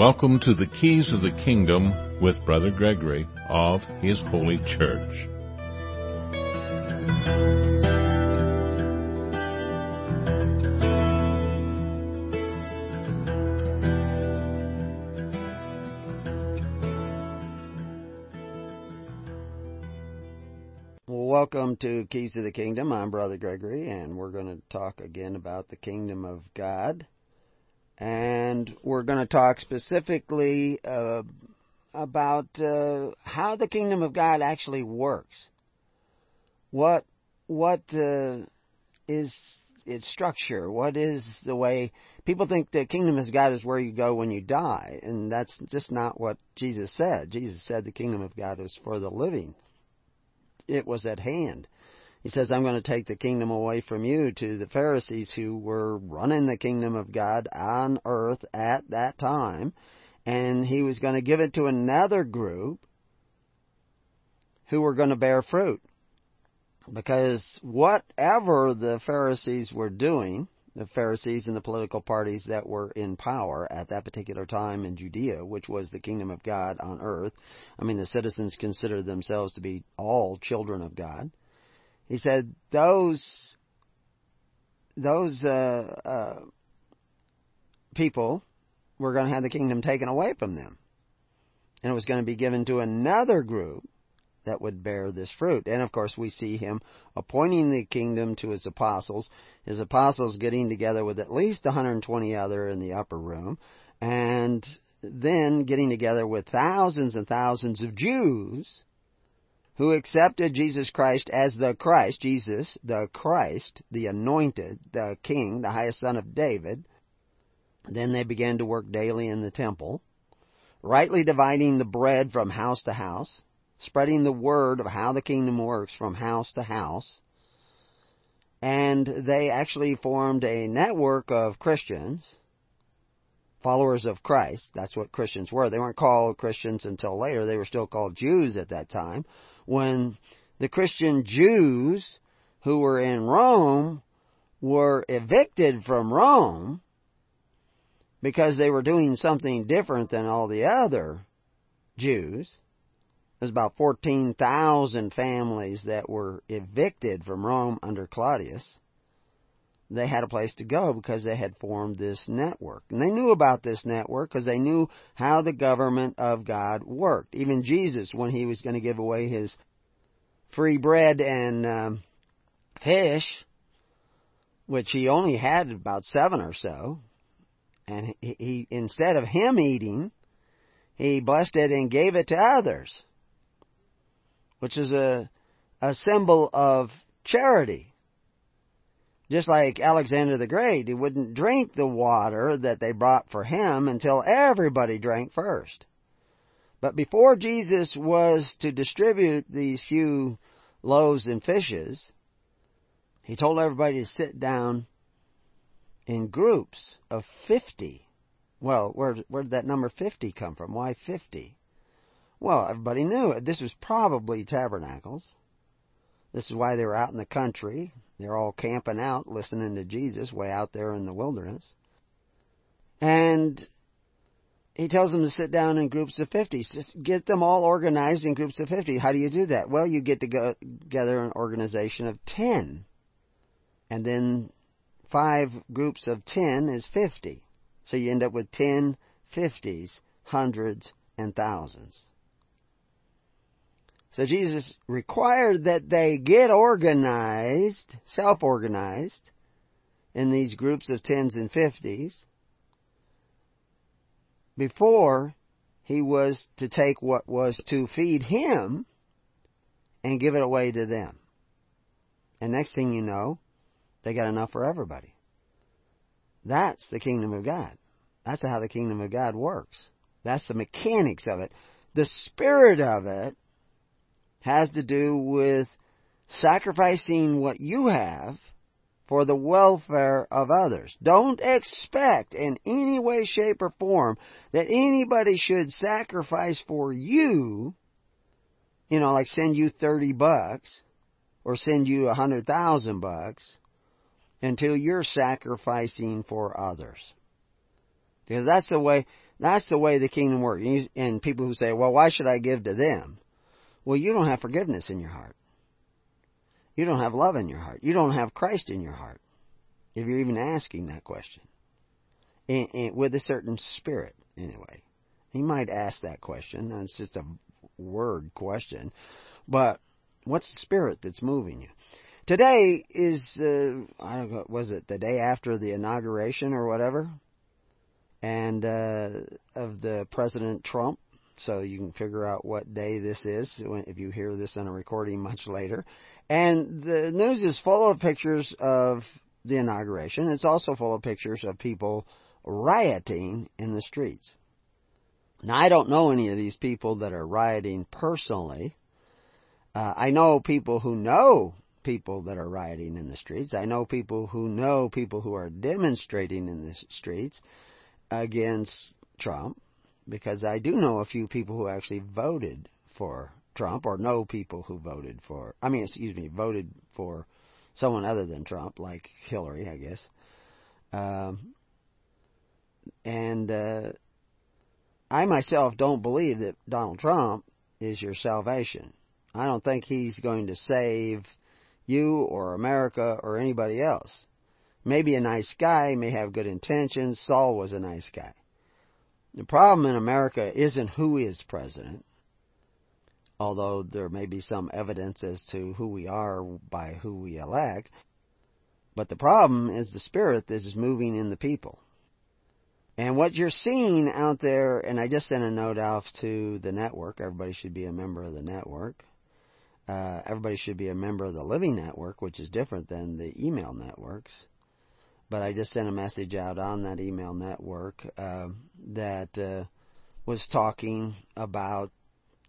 Welcome to the Keys of the Kingdom with Brother Gregory of His Holy Church. Welcome to Keys of the Kingdom. I'm Brother Gregory, and we're going to talk again about the Kingdom of God. And we're going to talk specifically about how the Kingdom of God actually works. What is its structure? What is the way? People think the Kingdom of God is where you go when you die, and that's just not what Jesus said. Jesus said the Kingdom of God is for the living. It was at hand. He says, I'm going to take the kingdom away from you, to the Pharisees who were running the kingdom of God on earth at that time. And he was going to give it to another group who were going to bear fruit. Because whatever the Pharisees were doing, the Pharisees and the political parties that were in power at that particular time in Judea, which was the kingdom of God on earth. I mean, the citizens considered themselves to be all children of God. He said those people were going to have the kingdom taken away from them. And it was going to be given to another group that would bear this fruit. And, of course, we see him appointing the kingdom to his apostles getting together with at least 120 other in the upper room, and then getting together with thousands and thousands of Jews who accepted Jesus Christ as the Christ, Jesus, the Christ, the anointed, the king, the highest son of David. Then they began to work daily in the temple, rightly dividing the bread from house to house, spreading the word of how the kingdom works from house to house. And they actually formed a network of Christians, followers of Christ. That's what Christians were. They weren't called Christians until later. They were still called Jews at that time, when the Christian Jews who were in Rome were evicted from Rome because they were doing something different than all the other Jews. There's about 14,000 families that were evicted from Rome under Claudius. They had a place to go because they had formed this network. And they knew about this network because they knew how the government of God worked. Even Jesus, when he was going to give away his free bread and fish, which he only had about seven or so, and he instead of him eating, he blessed it and gave it to others, which is a symbol of charity. Just like Alexander the Great, he wouldn't drink the water that they brought for him until everybody drank first. But before Jesus was to distribute these few loaves and fishes, he told everybody to sit down in groups of 50. Well, where did that number 50 come from? Why 50? Well, everybody knew it. This was probably Tabernacles. This is why they were out in the country. They're all camping out, listening to Jesus way out there in the wilderness. And he tells them to sit down in groups of 50. Just get them all organized in groups of 50. How do you do that? Well, you get to go together an organization of 10. And then 5 groups of 10 is 50. So you end up with 10, 50s, hundreds, and thousands. So Jesus required that they get organized, self-organized, in these groups of 10s and 50s before he was to take what was to feed him and give it away to them. And next thing you know, they got enough for everybody. That's the kingdom of God. That's how the kingdom of God works. That's the mechanics of it. The spirit of it has to do with sacrificing what you have for the welfare of others. Don't expect in any way, shape, or form that anybody should sacrifice for you, you know, like send you $30 or send you $100,000 until you're sacrificing for others. Because that's the way That's the way the kingdom works. And people who say, well, why should I give to them? Well, you don't have forgiveness in your heart. You don't have love in your heart. You don't have Christ in your heart, if you're even asking that question. And with a certain spirit, anyway. You might ask that question. It's just a word question. But what's the spirit that's moving you? Today is, I don't know, was it the day after the inauguration or whatever? And of the President Trump. So you can figure out what day this is if you hear this in a recording much later. And the news is full of pictures of the inauguration. It's also full of pictures of people rioting in the streets. Now, I don't know any of these people that are rioting personally. I know people who know people that are rioting in the streets. I know people who are demonstrating in the streets against Trump, because I do know a few people who actually voted for Trump, or know people who voted for, voted for someone other than Trump, like Hillary, I guess. I myself don't believe that Donald Trump is your salvation. I don't think he's going to save you or America or anybody else. Maybe a nice guy, may have good intentions. Saul was a nice guy. The problem in America isn't who is president, although there may be some evidence as to who we are by who we elect. But the problem is the spirit that is moving in the people. And what you're seeing out there, and I just sent a note off to the network. Everybody should be a member of the network. Everybody should be a member of the Living Network, which is different than the email networks. But I just sent a message out on that email network that was talking about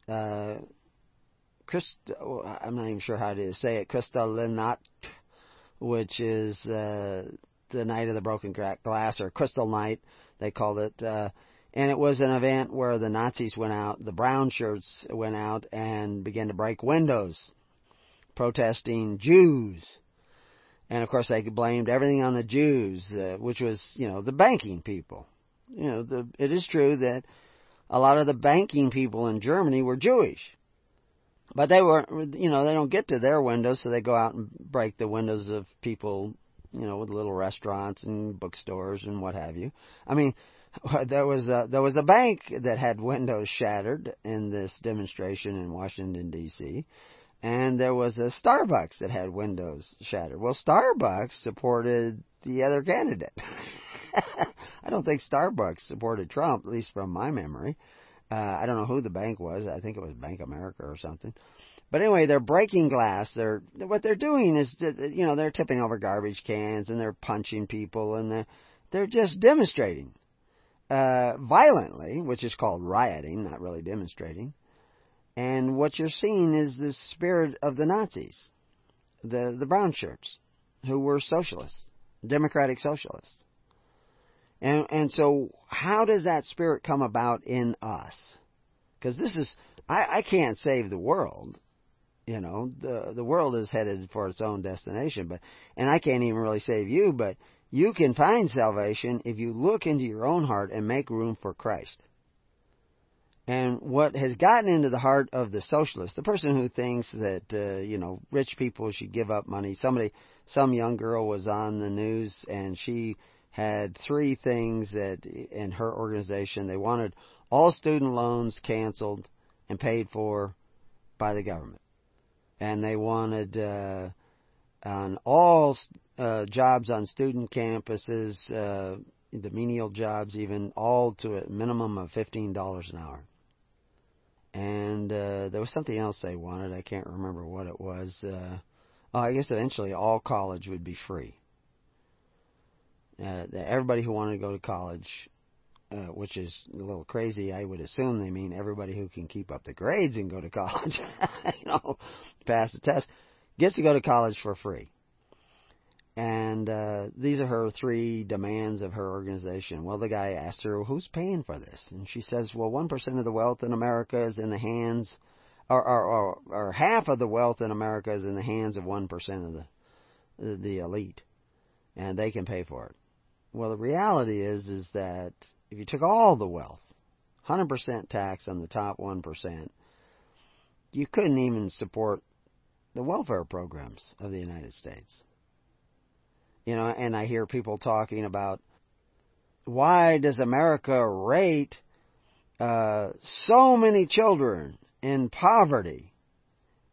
I'm not even sure how to say it, Kristallnacht, which is the Night of the Broken Glass, or Crystal Night, they called it. And it was an event where the Nazis went out, the brown shirts went out and began to break windows, protesting Jews. And, of course, they blamed everything on the Jews, which was, the banking people. It is true that a lot of the banking people in Germany were Jewish. But they weren't, they don't get to their windows, so they go out and break the windows of people, with little restaurants and bookstores and what have you. There was a bank that had windows shattered in this demonstration in Washington, D.C., and there was a Starbucks that had windows shattered. Well, Starbucks supported the other candidate. I don't think Starbucks supported Trump, at least from my memory. I don't know who the bank was. I think it was Bank of America or something. But anyway, they're breaking glass. What they're doing is, they're tipping over garbage cans, and they're punching people, and they're just demonstrating violently, which is called rioting, not really demonstrating. And what you're seeing is the spirit of the Nazis, the brown shirts, who were socialists, democratic socialists. And so how does that spirit come about in us? Because this is, I can't save the world. The world is headed for its own destination, and I can't even really save you, but you can find salvation if you look into your own heart and make room for Christ. And what has gotten into the heart of the socialist, the person who thinks that, rich people should give up money. Some young girl was on the news, and she had three things that in her organization they wanted: all student loans canceled and paid for by the government. And they wanted on all jobs on student campuses, the menial jobs even, all to a minimum of $15 an hour. And there was something else they wanted. I can't remember what it was. I guess eventually all college would be free. Everybody who wanted to go to college, which is a little crazy. I would assume they mean everybody who can keep up the grades and go to college, pass the test, gets to go to college for free. And these are her three demands of her organization. Well, the guy asked her, who's paying for this? And she says, 1% of the wealth in America is in the hands, or half of the wealth in America is in the hands of 1% of the elite. And they can pay for it. Well, the reality is that if you took all the wealth, 100% tax on the top 1%, you couldn't even support the welfare programs of the United States. You know, and I hear people talking about, why does America rate so many children in poverty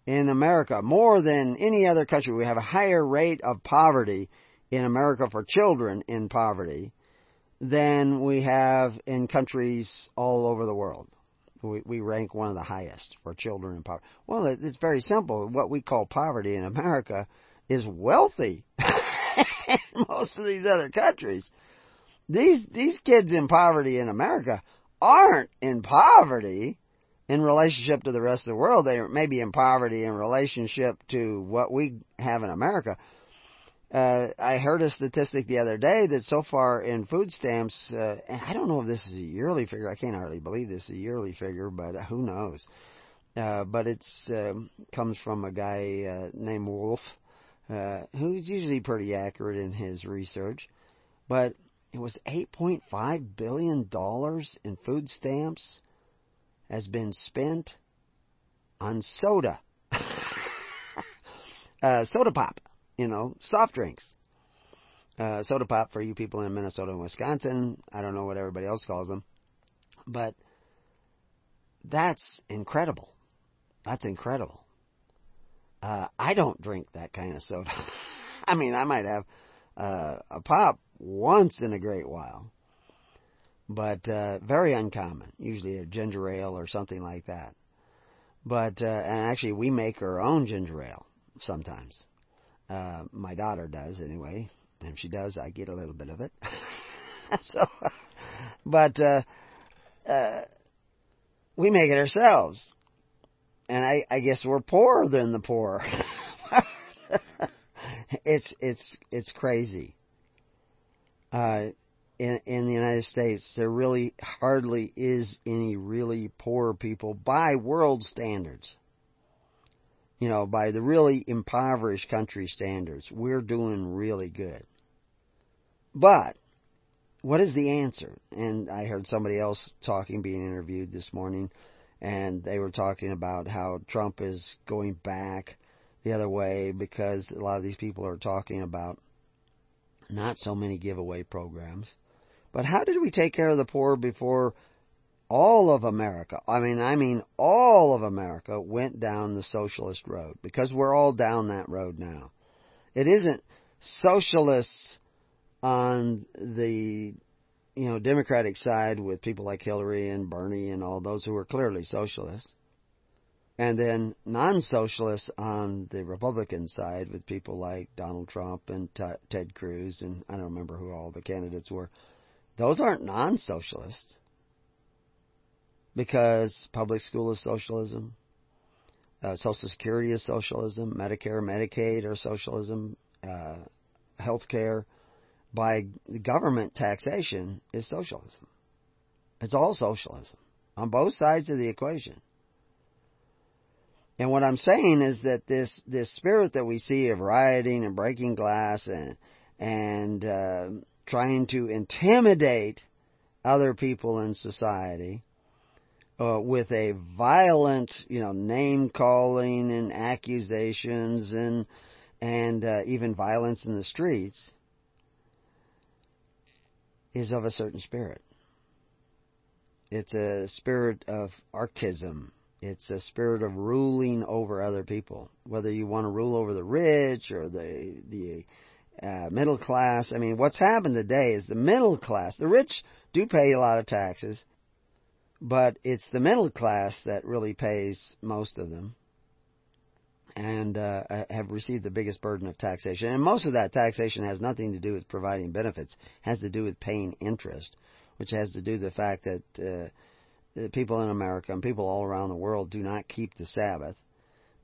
in America more than any other country? We have a higher rate of poverty in America for children in poverty than we have in countries all over the world. We rank one of the highest for children in poverty. Well, it's very simple. What we call poverty in America is wealthy in most of these other countries. These kids in poverty in America aren't in poverty in relationship to the rest of the world. They may be in poverty in relationship to what we have in America. I heard a statistic the other day that so far in food stamps, and I don't know if this is a yearly figure. I can't hardly believe this is a yearly figure, but who knows? But it's comes from a guy named Wolf, who's usually pretty accurate in his research. But it was $8.5 billion in food stamps has been spent on soda, soda pop. You know, soft drinks. Soda pop for you people in Minnesota and Wisconsin. I don't know what everybody else calls them. But that's incredible. That's incredible. I don't drink that kind of soda. I mean, I might have a pop once in a great while. But very uncommon. Usually a ginger ale or something like that. But, and actually we make our own ginger ale sometimes. My daughter does anyway, and if she does, I get a little bit of it. So, but we make it ourselves, and I guess we're poorer than the poor. It's crazy. In the United States, there really hardly is any really poor people by world standards. You know, by the really impoverished country standards, we're doing really good. But what is the answer? And I heard somebody else talking, being interviewed this morning, and they were talking about how Trump is going back the other way because a lot of these people are talking about not so many giveaway programs. But how did we take care of the poor before all of America, I mean all of America went down the socialist road? Because we're all down that road now. It isn't socialists on the, you know, Democratic side with people like Hillary and Bernie and all those who are clearly socialists. And then non-socialists on the Republican side with people like Donald Trump and Ted Cruz and I don't remember who all the candidates were. Those aren't non-socialists. Because public school is socialism, Social Security is socialism, Medicare, Medicaid are socialism, health care by government taxation is socialism. It's all socialism on both sides of the equation. And what I'm saying is that this spirit that we see of rioting and breaking glass and trying to intimidate other people in society with a violent, you know, name-calling and accusations and even violence in the streets is of a certain spirit. It's a spirit of archism. It's a spirit of ruling over other people, whether you want to rule over the rich or the middle class. I mean, what's happened today is the middle class. The rich do pay a lot of taxes. But it's the middle class that really pays most of them and have received the biggest burden of taxation. And most of that taxation has nothing to do with providing benefits. It has to do with paying interest, which has to do with the fact that the people in America and people all around the world do not keep the Sabbath.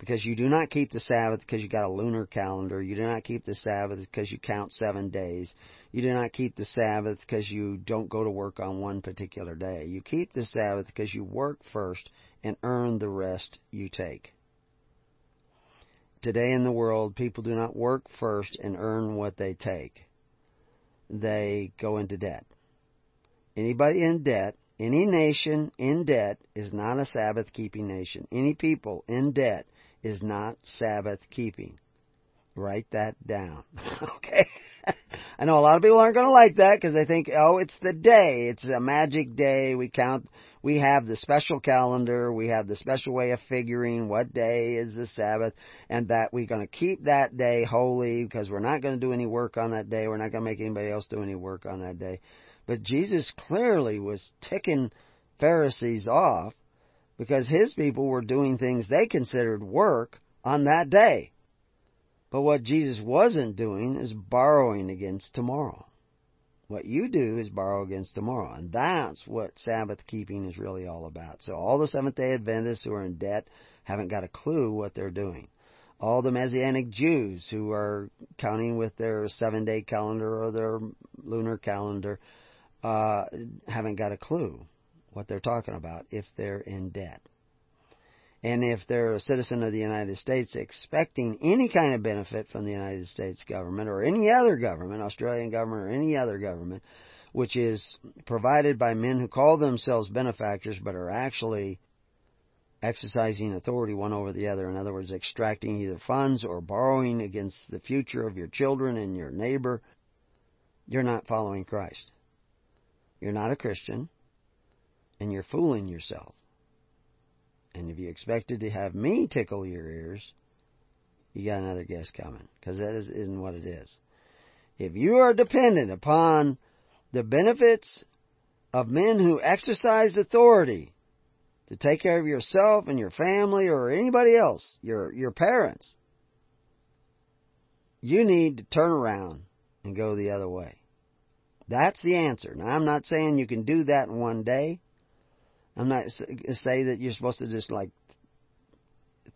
Because you do not keep the Sabbath because you got a lunar calendar. You do not keep the Sabbath because you count 7 days. You do not keep the Sabbath because you don't go to work on one particular day. You keep the Sabbath because you work first and earn the rest you take. Today in the world, people do not work first and earn what they take. they go into debt. Anybody in debt, any nation in debt is not a Sabbath-keeping nation. Any people in debt is not Sabbath-keeping. Write that down, okay? I know a lot of people aren't going to like that because they think, oh, it's the day. It's a magic day. We count. We have the special calendar. We have the special way of figuring what day is the Sabbath, and that we're going to keep that day holy because we're not going to do any work on that day. We're not going to make anybody else do any work on that day. But Jesus clearly was ticking Pharisees off because his people were doing things they considered work on that day. But what Jesus wasn't doing is borrowing against tomorrow. What you do is borrow against tomorrow. And that's what Sabbath keeping is really all about. So all the Seventh-day Adventists who are in debt haven't got a clue what they're doing. All the Messianic Jews who are counting with their 7-day calendar or their lunar calendar haven't got a clue what they're talking about if they're in debt. And if they're a citizen of the United States expecting any kind of benefit from the United States government or any other government, Australian government or any other government, which is provided by men who call themselves benefactors but are actually exercising authority one over the other. In other words, extracting either funds or borrowing against the future of your children and your neighbor, you're not following Christ. You're not a Christian, and you're fooling yourself. And if you expected to have me tickle your ears, you got another guess coming, because that isn't what it is. If you are dependent upon the benefits of men who exercise authority to take care of yourself and your family or anybody else, your parents, you need to turn around and go the other way. That's the answer. Now, I'm not saying you can do that in one day. I'm not saying that you're supposed to just like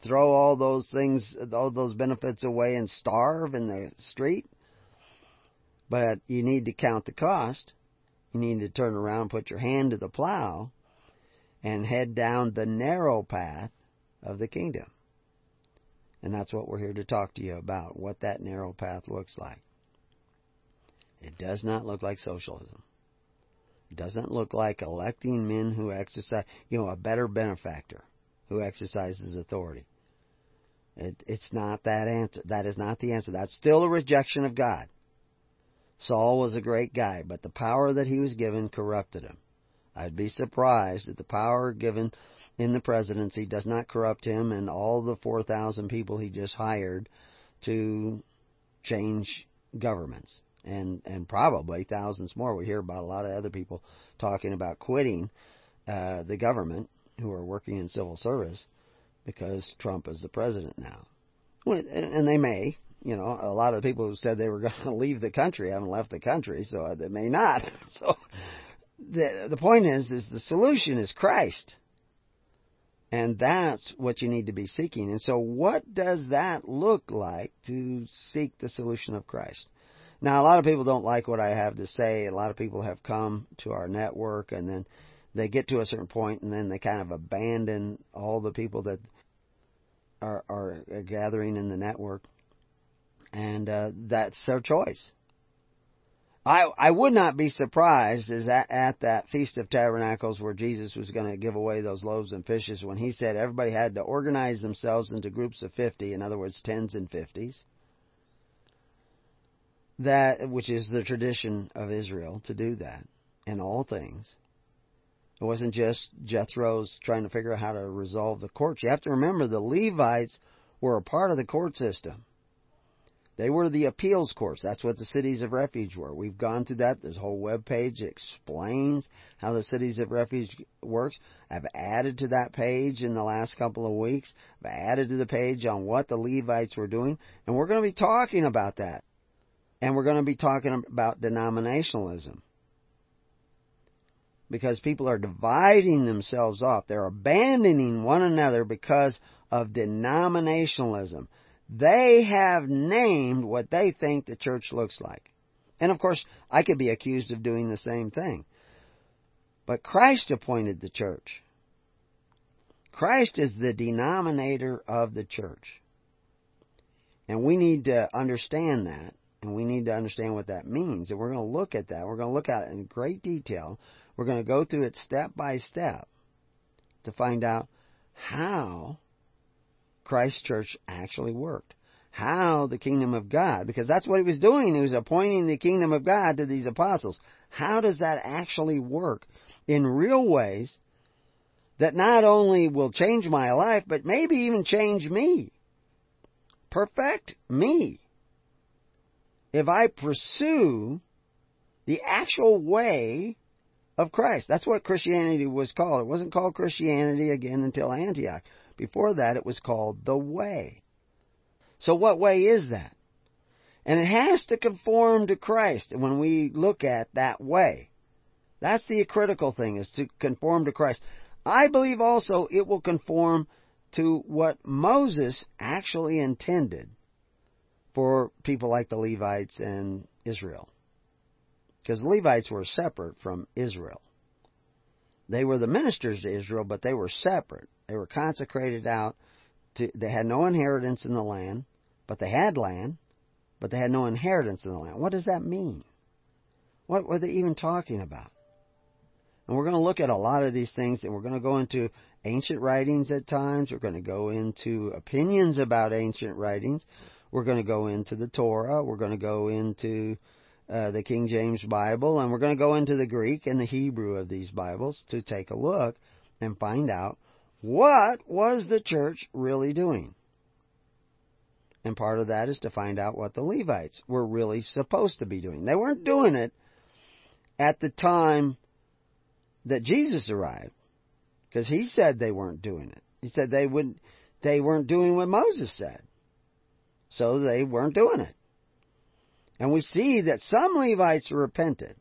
throw all those things, all those benefits away and starve in the street. But you need to count the cost. You need to turn around, put your hand to the plow, and head down the narrow path of the kingdom. And that's what we're here to talk to you about, what that narrow path looks like. It does not look like socialism. Doesn't look like electing men who exercise, a better benefactor who exercises authority. It's not that answer. That is not the answer. That's still a rejection of God. Saul was a great guy, but the power that he was given corrupted him. I'd be surprised if the power given in the presidency does not corrupt him and all the 4,000 people he just hired to change governments. And probably thousands more. We hear about a lot of other people talking about quitting the government who are working in civil service because Trump is the president now. And they may. A lot of the people who said they were going to leave the country haven't left the country, so they may not. So the point is the solution is Christ. And that's what you need to be seeking. And so what does that look like to seek the solution of Christ? Now, a lot of people don't like what I have to say. A lot of people have come to our network, and then they get to a certain point, and then they kind of abandon all the people that are gathering in the network, and that's their choice. I would not be surprised is at that Feast of Tabernacles where Jesus was going to give away those loaves and fishes when he said everybody had to organize themselves into groups of 50, in other words, 10s and 50s. That which is the tradition of Israel to do that in all things. It wasn't just Jethro's trying to figure out how to resolve the courts. You have to remember the Levites were a part of the court system. They were the appeals courts. That's what the cities of refuge were. We've gone through that. There's a whole webpage that explains how the cities of refuge works. I've added to that page in the last couple of weeks. I've added to the page on what the Levites were doing. And we're going to be talking about that. And we're going to be talking about denominationalism. Because people are dividing themselves off. They're abandoning one another because of denominationalism. They have named what they think the church looks like. And of course, I could be accused of doing the same thing. But Christ appointed the church. Christ is the denominator of the church. And we need to understand that. And we need to understand what that means. And we're going to look at that. We're going to look at it in great detail. We're going to go through it step by step to find out how Christ's church actually worked. How the kingdom of God, because that's what he was doing. He was appointing the kingdom of God to these apostles. How does that actually work in real ways that not only will change my life, but maybe even change me? Perfect me. If I pursue the actual way of Christ. That's what Christianity was called. It wasn't called Christianity again until Antioch. Before that, it was called the Way. So what way is that? And it has to conform to Christ when we look at that way. That's the critical thing, is to conform to Christ. I believe also it will conform to what Moses actually intended for people like the Levites and Israel. Because the Levites were separate from Israel. They were the ministers to Israel, but they were separate. They were consecrated out. They had no inheritance in the land, but they had no inheritance in the land. What does that mean? What were they even talking about? And we're going to look at a lot of these things, and we're going to go into ancient writings at times. We're going to go into opinions about ancient writings. We're going to go into the Torah. We're going to go into the King James Bible, and we're going to go into the Greek and the Hebrew of these Bibles to take a look and find out, what was the church really doing? And part of that is to find out what the Levites were really supposed to be doing. They weren't doing it at the time that Jesus arrived, because he said they weren't doing it. He said they weren't doing what Moses said. So they weren't doing it. And we see that some Levites repented,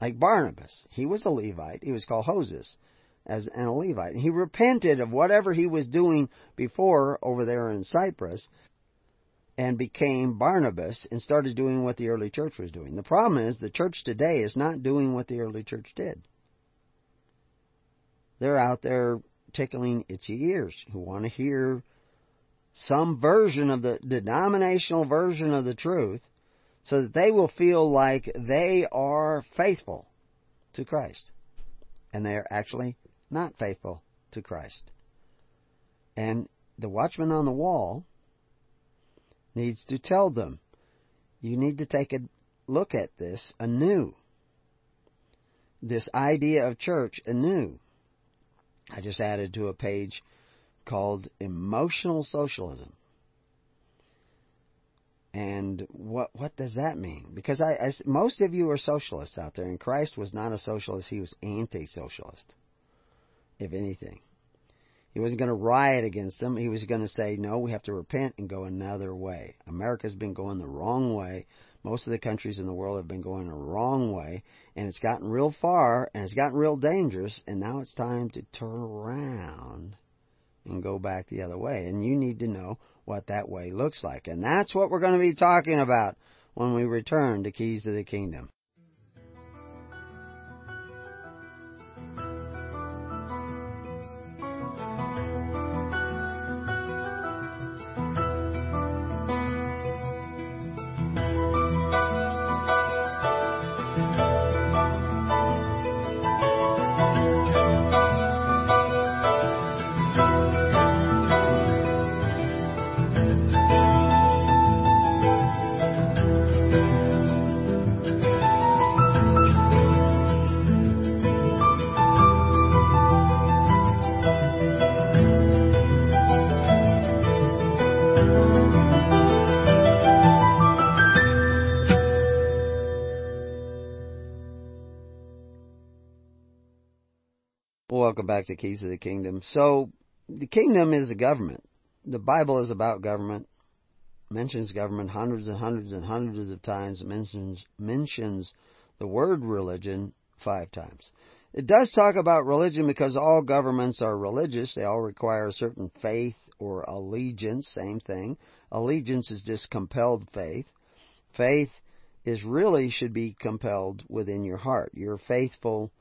like Barnabas. He was a Levite. He was called Hoses. And a Levite. And he repented of whatever he was doing before over there in Cyprus and became Barnabas and started doing what the early church was doing. The problem is the church today is not doing what the early church did. They're out there tickling itchy ears who want to hear some version of the denominational version of the truth so that they will feel like they are faithful to Christ. And they are actually not faithful to Christ. And the watchman on the wall needs to tell them, you need to take a look at this anew. This idea of church anew. I just added to a page called Emotional Socialism. And what does that mean? Because most of you are socialists out there, and Christ was not a socialist. He was anti-socialist. If anything, he wasn't going to riot against them. He was going to say, no, we have to repent and go another way. America's been going the wrong way. Most of the countries in the world have been going the wrong way. And it's gotten real far and it's gotten real dangerous. And now it's time to turn around and go back the other way. And you need to know what that way looks like. And that's what we're going to be talking about when we return to Keys of the Kingdom. Welcome back to Keys of the Kingdom. So, the kingdom is a government. The Bible is about government. Mentions government hundreds and hundreds and hundreds of times. Mentions the word religion 5 times. It does talk about religion because all governments are religious. They all require a certain faith or allegiance. Same thing. Allegiance is just compelled faith. Faith is really should be compelled within your heart. You're faithful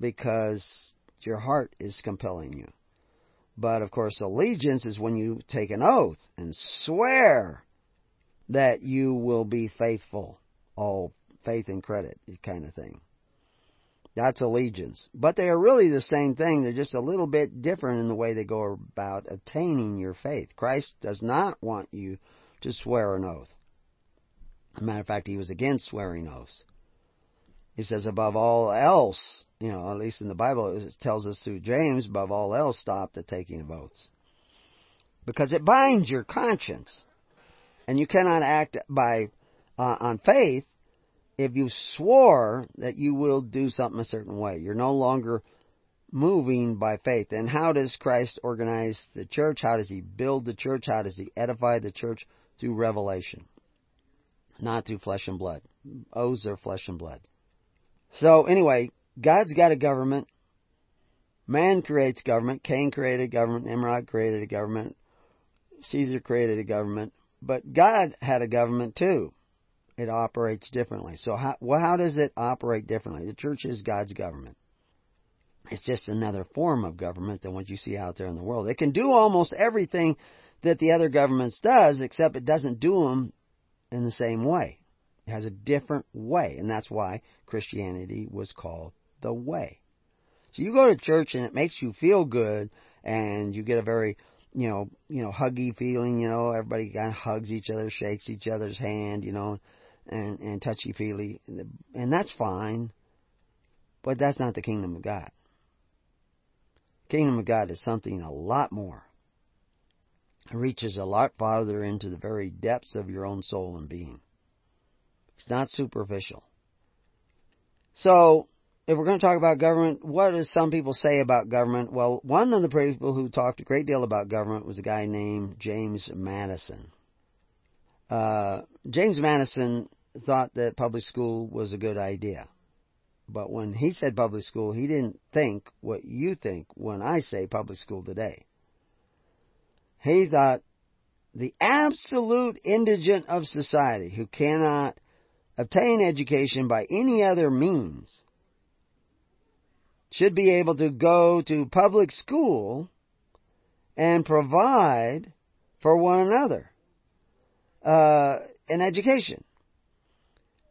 because your heart is compelling you. But, of course, allegiance is when you take an oath and swear that you will be faithful. All faith and credit kind of thing. That's allegiance. But they are really the same thing. They're just a little bit different in the way they go about obtaining your faith. Christ does not want you to swear an oath. As a matter of fact, he was against swearing oaths. He says, above all else, you know, at least in the Bible, it tells us through James, above all else, stop the taking of oaths. Because it binds your conscience. And you cannot act by on faith if you swore that you will do something a certain way. You're no longer moving by faith. And how does Christ organize the church? How does he build the church? How does he edify the church? Through revelation. Not through flesh and blood. Oaths are flesh and blood. So anyway, God's got a government. Man creates government. Cain created a government. Nimrod created a government. Caesar created a government. But God had a government too. It operates differently. So how does it operate differently? The church is God's government. It's just another form of government than what you see out there in the world. It can do almost everything that the other governments does, except it doesn't do them in the same way. It has a different way, and that's why Christianity was called the way. So you go to church and it makes you feel good, and you get a very, you know, huggy feeling. You know, everybody kind of hugs each other, shakes each other's hand, you know, and touchy-feely, and that's fine, but that's not the kingdom of God. The kingdom of God is something a lot more. It reaches a lot farther into the very depths of your own soul and being. It's not superficial. So, if we're going to talk about government, what do some people say about government? Well, one of the people who talked a great deal about government was a guy named James Madison. James Madison thought that public school was a good idea. But when he said public school, he didn't think what you think when I say public school today. He thought the absolute indigent of society who cannot obtain education by any other means should be able to go to public school and provide for one another an education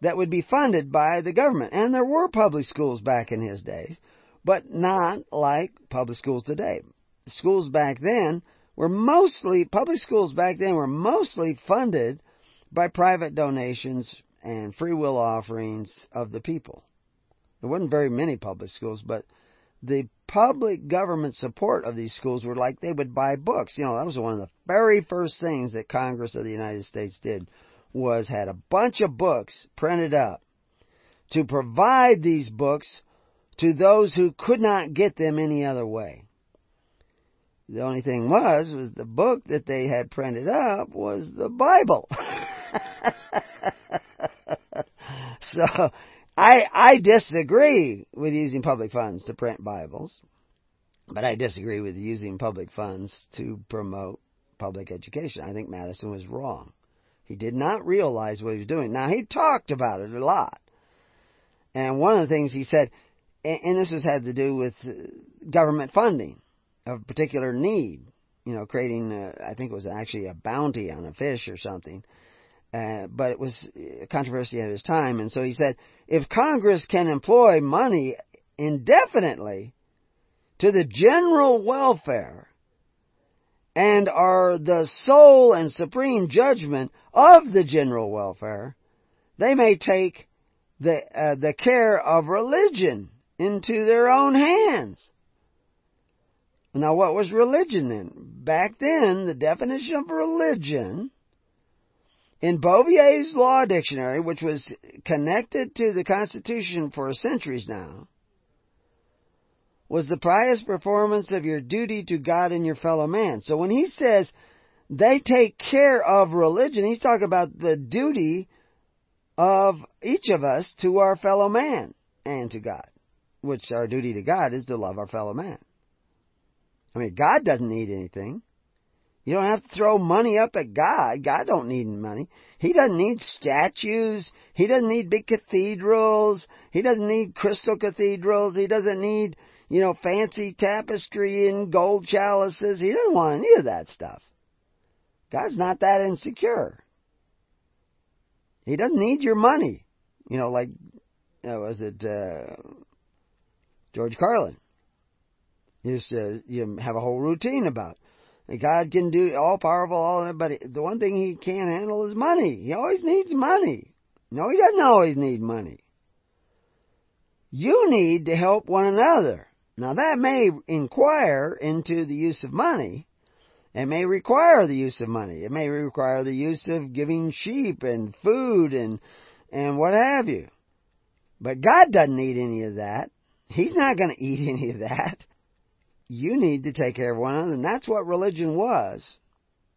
that would be funded by the government. And there were public schools back in his days, but not like public schools today. Schools back then were mostly, public schools back then were mostly funded by private donations and free will offerings of the people. There wasn't very many public schools, but the public government support of these schools were like they would buy books. You know, that was one of the very first things that Congress of the United States did, was had a bunch of books printed up to provide these books to those who could not get them any other way. The only thing was the book that they had printed up was the Bible. So, I disagree with using public funds to print Bibles, but I disagree with using public funds to promote public education. I think Madison was wrong. He did not realize what he was doing. Now, he talked about it a lot. And one of the things he said, and this was had to do with government funding of particular need, you know, creating, I think it was actually a bounty on a fish or something. But it was a controversy at his time. And so he said, if Congress can employ money indefinitely to the general welfare and are the sole and supreme judgment of the general welfare, they may take the care of religion into their own hands. Now, what was religion then? Back then, the definition of religion in Bouvier's Law Dictionary, which was connected to the Constitution for centuries now, was the pious performance of your duty to God and your fellow man. So when he says they take care of religion, he's talking about the duty of each of us to our fellow man and to God, which our duty to God is to love our fellow man. I mean, God doesn't need anything. You don't have to throw money up at God. God don't need money. He doesn't need statues. He doesn't need big cathedrals. He doesn't need crystal cathedrals. He doesn't need, you know, fancy tapestry and gold chalices. He doesn't want any of that stuff. God's not that insecure. He doesn't need your money. You know, like, was it George Carlin? He used to, you have a whole routine about it. God can do all powerful, all that, but the one thing he can't handle is money. He always needs money. No, he doesn't always need money. You need to help one another. Now, that may inquire into the use of money. It may require the use of money. It may require the use of giving sheep and food and what have you. But God doesn't need any of that. He's not going to eat any of that. You need to take care of one another. And that's what religion was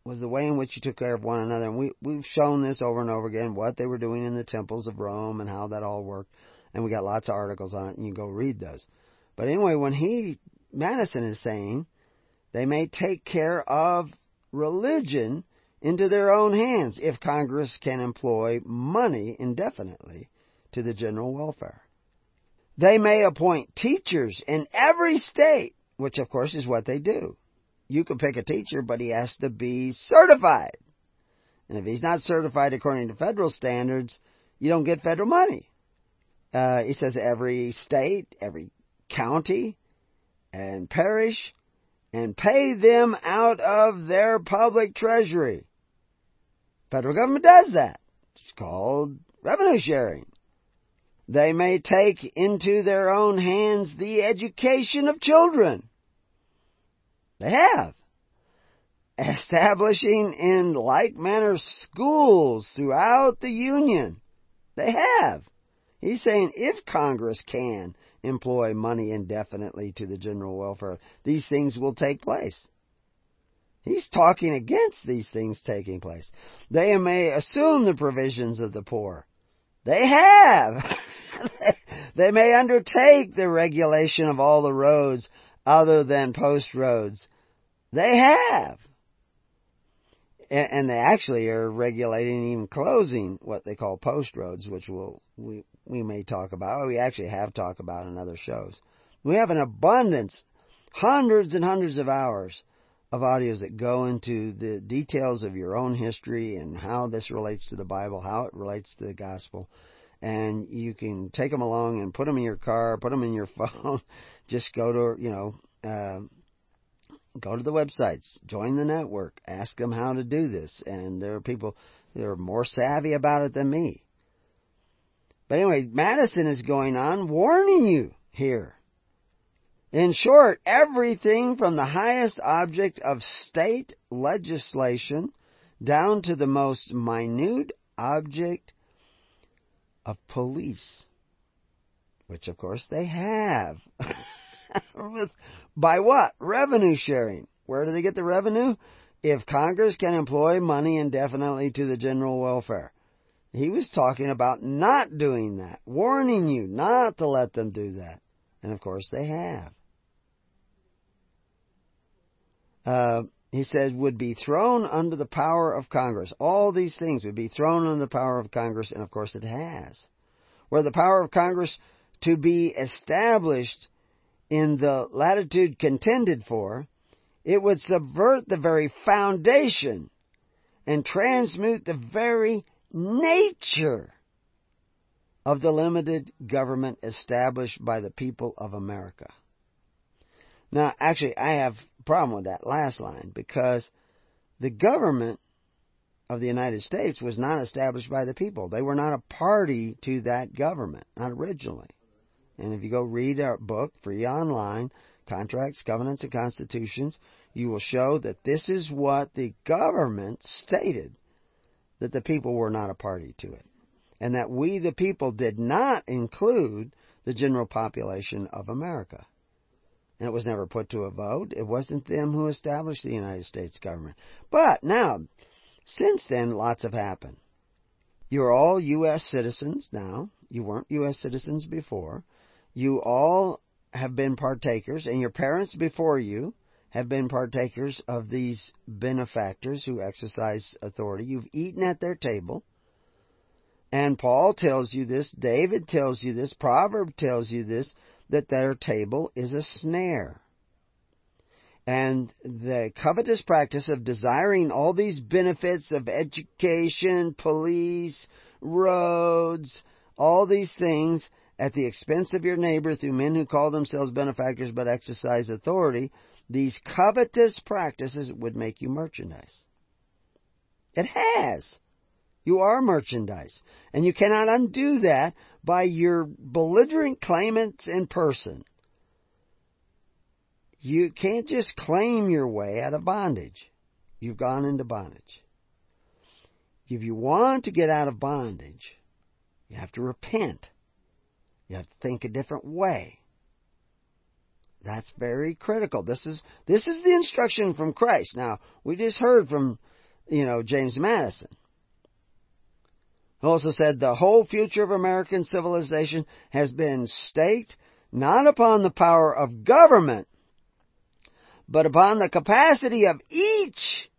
the way in which you took care of one another. And we've shown this over and over again, what they were doing in the temples of Rome and how that all worked. And we got lots of articles on it, and you can go read those. But anyway, when Madison is saying, they may take care of religion into their own hands if Congress can employ money indefinitely to the general welfare. They may appoint teachers in every state, which of course is what they do. You can pick a teacher, but he has to be certified. And if he's not certified according to federal standards, you don't get federal money. He says every state, every county, and parish, and pay them out of their public treasury. Federal government does that. It's called revenue sharing. They may take into their own hands the education of children. They have. Establishing in like manner schools throughout the Union. They have. He's saying if Congress can employ money indefinitely to the general welfare, these things will take place. He's talking against these things taking place. They may assume the provisions of the poor. They have. They may undertake the regulation of all the roads other than post roads. They have. And they actually are regulating, even closing what they call post roads, which we may talk about. We actually have talked about in other shows. We have an abundance, hundreds and hundreds of hours of audios that go into the details of your own history and how this relates to the Bible, how it relates to the gospel. And you can take them along and put them in your car, put them in your phone. Just go to, go to the websites, join the network, ask them how to do this. And there are people that are more savvy about it than me. But anyway, Madison is going on warning you here. In short, everything from the highest object of state legislation down to the most minute object of police, which of course they have. By what? Revenue sharing. Where do they get the revenue? If Congress can employ money indefinitely to the general welfare. He was talking about not doing that, warning you not to let them do that. And of course they have. He said, would be thrown under the power of Congress. All these things would be thrown under the power of Congress, and of course it has. Where the power of Congress to be established in the latitude contended for, it would subvert the very foundation and transmute the very nature of the limited government established by the people of America. Now, actually, I have a problem with that last line, because the government of the United States was not established by the people. They were not a party to that government, not originally. And if you go read our book, free online, Contracts, Covenants, and Constitutions, you will show that this is what the government stated, that the people were not a party to it. And that we, the people, did not include the general population of America. And it was never put to a vote. It wasn't them who established the United States government. But now, since then, lots have happened. You're all U.S. citizens now. You weren't U.S. citizens before. You all have been partakers, and your parents before you have been partakers of these benefactors who exercise authority. You've eaten at their table. And Paul tells you this, David tells you this, Proverb tells you this, that their table is a snare. And the covetous practice of desiring all these benefits of education, police, roads, all these things at the expense of your neighbor through men who call themselves benefactors but exercise authority. These covetous practices would make you merchandise. It has. You are merchandise. And you cannot undo that by your belligerent claimants in person. You can't just claim your way out of bondage. You've gone into bondage. If you want to get out of bondage, you have to repent. You have to think a different way. That's very critical. This is the instruction from Christ. Now, we just heard from, James Madison. He also said the whole future of American civilization has been staked not upon the power of government, but upon the capacity of each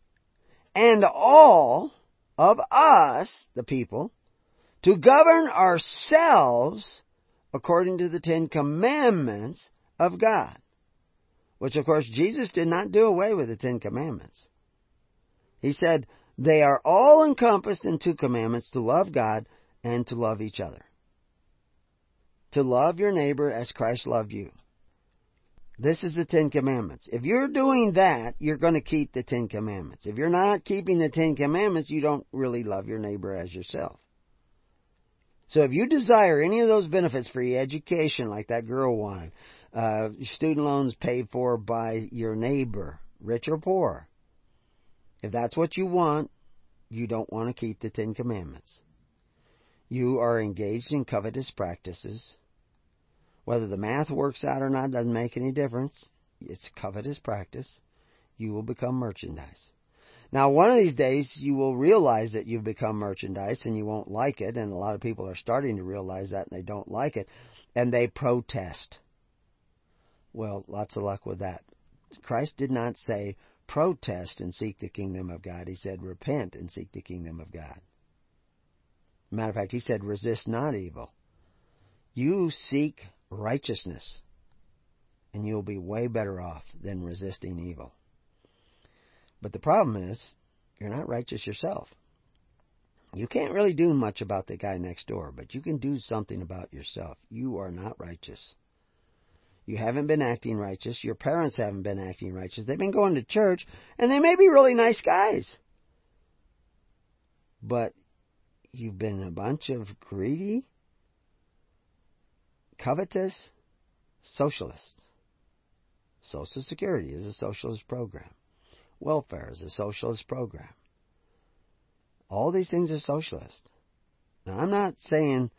and all of us, the people, to govern ourselves according to the 10 Commandments of God. Which, of course, Jesus did not do away with the 10 Commandments. He said, they are all encompassed in 2 commandments, to love God and to love each other. To love your neighbor as Christ loved you. This is the 10 Commandments. If you're doing that, you're going to keep the 10 Commandments. If you're not keeping the 10 Commandments, you don't really love your neighbor as yourself. So if you desire any of those benefits, free education like that girl wanted, student loans paid for by your neighbor, rich or poor, if that's what you want, you don't want to keep the 10 Commandments. You are engaged in covetous practices. Whether the math works out or not doesn't make any difference. It's a covetous practice. You will become merchandise. Now, one of these days, you will realize that you've become merchandise and you won't like it. And a lot of people are starting to realize that and they don't like it. And they protest. Well, lots of luck with that. Christ did not say protest and seek the kingdom of God. He said repent and seek the kingdom of God. Matter of fact, he said resist not evil. You seek righteousness, and you'll be way better off than resisting evil. But the problem is, you're not righteous yourself. You can't really do much about the guy next door, but you can do something about yourself. You are not righteous. You haven't been acting righteous. Your parents haven't been acting righteous. They've been going to church, and they may be really nice guys. But you've been a bunch of greedy, covetous socialists. Social Security is a socialist program. Welfare is a socialist program. All these things are socialist. Now, I'm not saying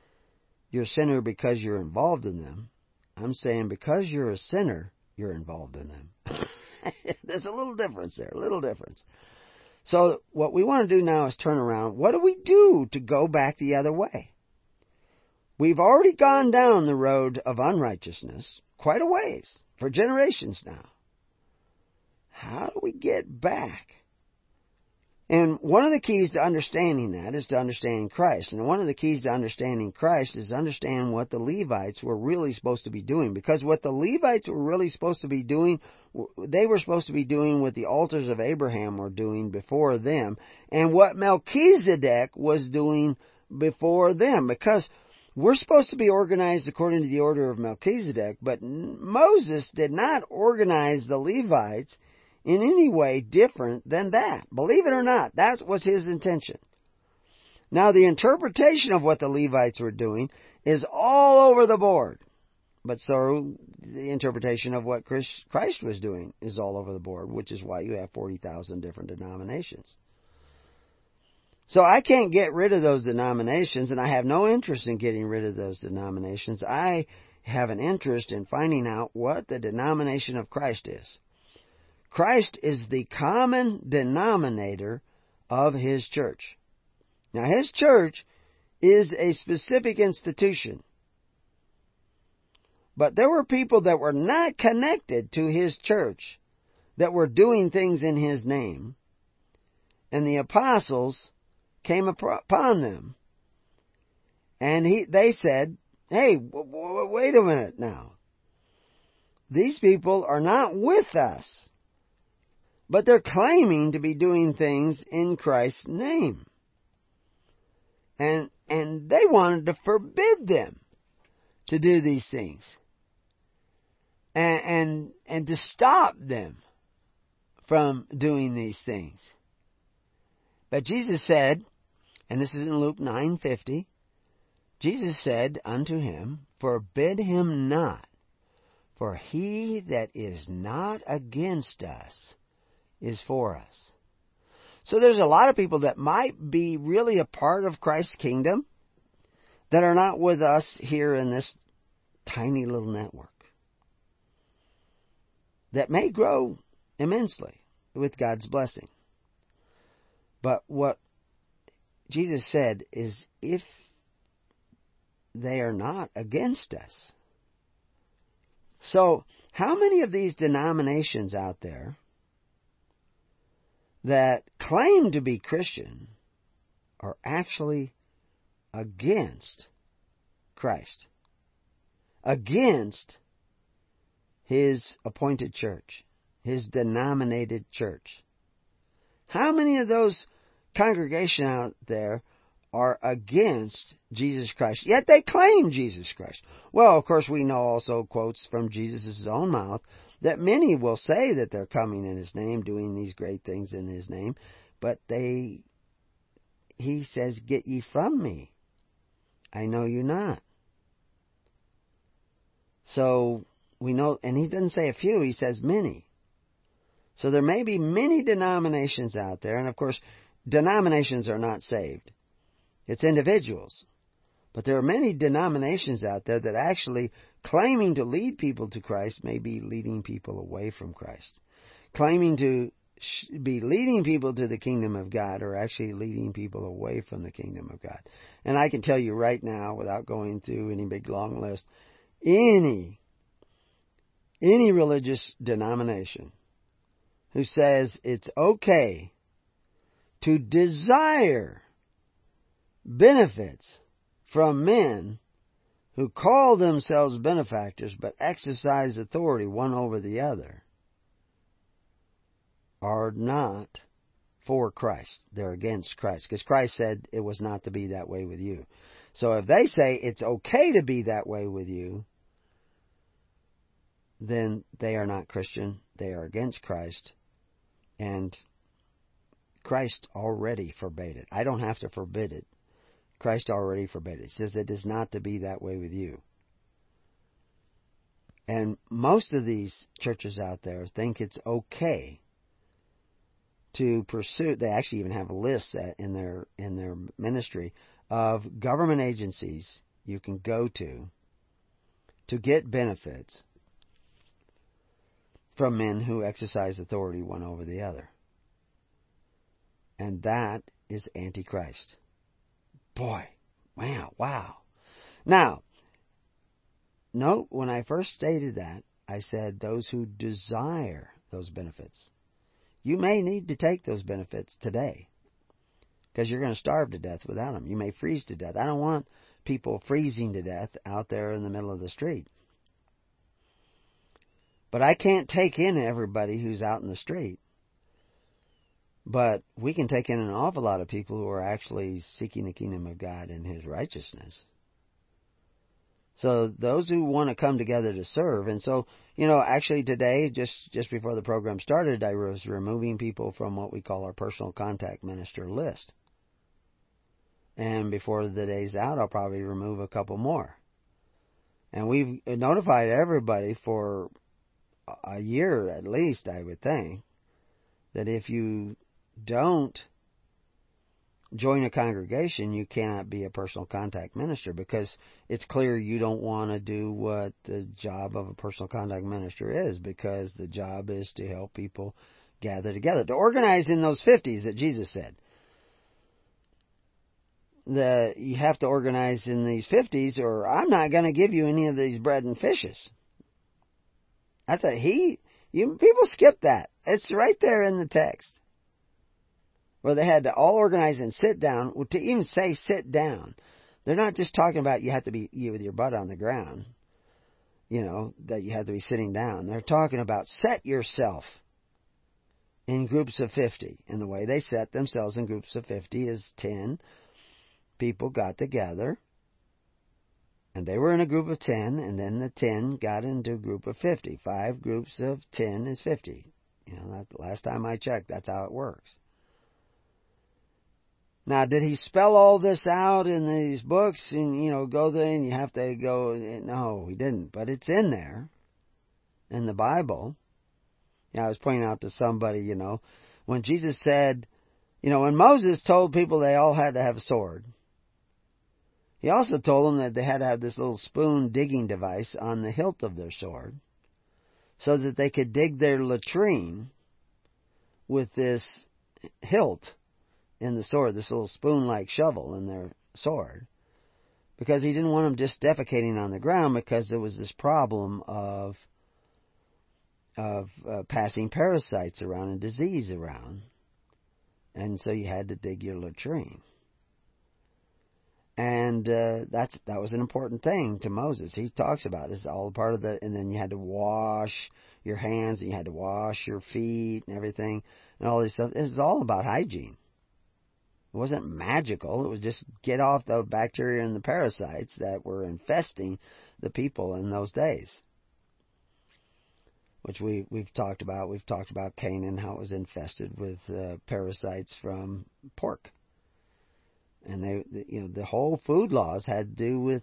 you're a sinner because you're involved in them. I'm saying because you're a sinner, you're involved in them. There's a little difference there, a little difference. So what we want to do now is turn around. What do we do to go back the other way? We've already gone down the road of unrighteousness quite a ways, for generations now. How do we get back? And one of the keys to understanding that is to understand Christ. And one of the keys to understanding Christ is to understand what the Levites were really supposed to be doing. Because what the Levites were really supposed to be doing, they were supposed to be doing what the altars of Abraham were doing before them. And what Melchizedek was doing before them. Because we're supposed to be organized according to the order of Melchizedek, but Moses did not organize the Levites in any way different than that. Believe it or not, that was his intention. Now, the interpretation of what the Levites were doing is all over the board. But so the interpretation of what Christ was doing is all over the board, which is why you have 40,000 different denominations. So I can't get rid of those denominations, and I have no interest in getting rid of those denominations. I have an interest in finding out what the denomination of Christ is. Christ is the common denominator of His church. Now, His church is a specific institution. But there were people that were not connected to His church that were doing things in His name, and the apostles came upon them, and they said, hey, wait a minute now. These people are not with us, but they're claiming to be doing things in Christ's name. And and they wanted to forbid them to do these things and to stop them from doing these things. But Jesus said, and this is in Luke 9:50, Jesus said unto him, forbid him not, for he that is not against us is for us. So there's a lot of people that might be really a part of Christ's kingdom that are not with us here in this tiny little network, that may grow immensely with God's blessing. But what Jesus said is, if they are not against us. So, how many of these denominations out there that claim to be Christian are actually against Christ, against His appointed church, His denominated church? How many of those congregations out there are against Jesus Christ, yet they claim Jesus Christ? Well, of course, we know also quotes from Jesus' own mouth that many will say that they're coming in His name, doing these great things in His name, but He says, get ye from me, I know you not. So we know, and He doesn't say a few, He says many. So there may be many denominations out there, and of course, denominations are not saved. It's individuals. But there are many denominations out there that actually claiming to lead people to Christ may be leading people away from Christ. Claiming to be leading people to the kingdom of God are actually leading people away from the kingdom of God. And I can tell you right now, without going through any big long list, any religious denomination who says it's okay to desire benefits from men who call themselves benefactors but exercise authority one over the other are not for Christ. They're against Christ, because Christ said it was not to be that way with you. So if they say it's okay to be that way with you, then they are not Christian. They are against Christ, and Christ already forbade it. I don't have to forbid it. Christ already forbade it. He says it is not to be that way with you. And most of these churches out there think it's okay to pursue. They actually even have lists in their ministry of government agencies you can go to get benefits from men who exercise authority one over the other. And that is Antichrist. Boy, wow. Now, note when I first stated that, I said those who desire those benefits. You may need to take those benefits today, because you're going to starve to death without them. You may freeze to death. I don't want people freezing to death out there in the middle of the street. But I can't take in everybody who's out in the street. But we can take in an awful lot of people who are actually seeking the kingdom of God and His righteousness. So those who want to come together to serve. And so, actually today, just before the program started, I was removing people from what we call our personal contact minister list. And before the day's out, I'll probably remove a couple more. And we've notified everybody for a year at least, I would think, that if you don't join a congregation, you cannot be a personal contact minister, because it's clear you don't want to do what the job of a personal contact minister is, because the job is to help people gather together, to organize in those 50s that Jesus said. You have to organize in these 50s, or I'm not going to give you any of these bread and fishes. That's people skip that. It's right there in the text, where they had to all organize and sit down. To even say sit down, they're not just talking about you have to be with your butt on the ground, that you have to be sitting down. They're talking about set yourself in groups of 50. And the way they set themselves in groups of 50 is 10 people got together, and they were in a group of 10, and then the 10 got into a group of 50. 5 groups of 10 is 50. You know, last time I checked, that's how it works. Now, did he spell all this out in these books and, you know, go there and you have to go? No, he didn't. But it's in there, in the Bible. You know, I was pointing out to somebody, you know, when Jesus said, you know, when Moses told people they all had to have a sword, he also told them that they had to have this little spoon digging device on the hilt of their sword so that they could dig their latrine with this hilt in the sword, this little spoon-like shovel in their sword, because he didn't want them just defecating on the ground, because there was this problem of passing parasites around and disease around, and so you had to dig your latrine. And that was an important thing to Moses. He talks about it. It's all part of the, and then you had to wash your hands, and you had to wash your feet, and everything, and all this stuff. It's all about hygiene. It wasn't magical. It was just get off the bacteria and the parasites that were infesting the people in those days, which we've talked about. We've talked about Canaan, how it was infested with parasites from pork. And they, you know, the whole food laws had to do with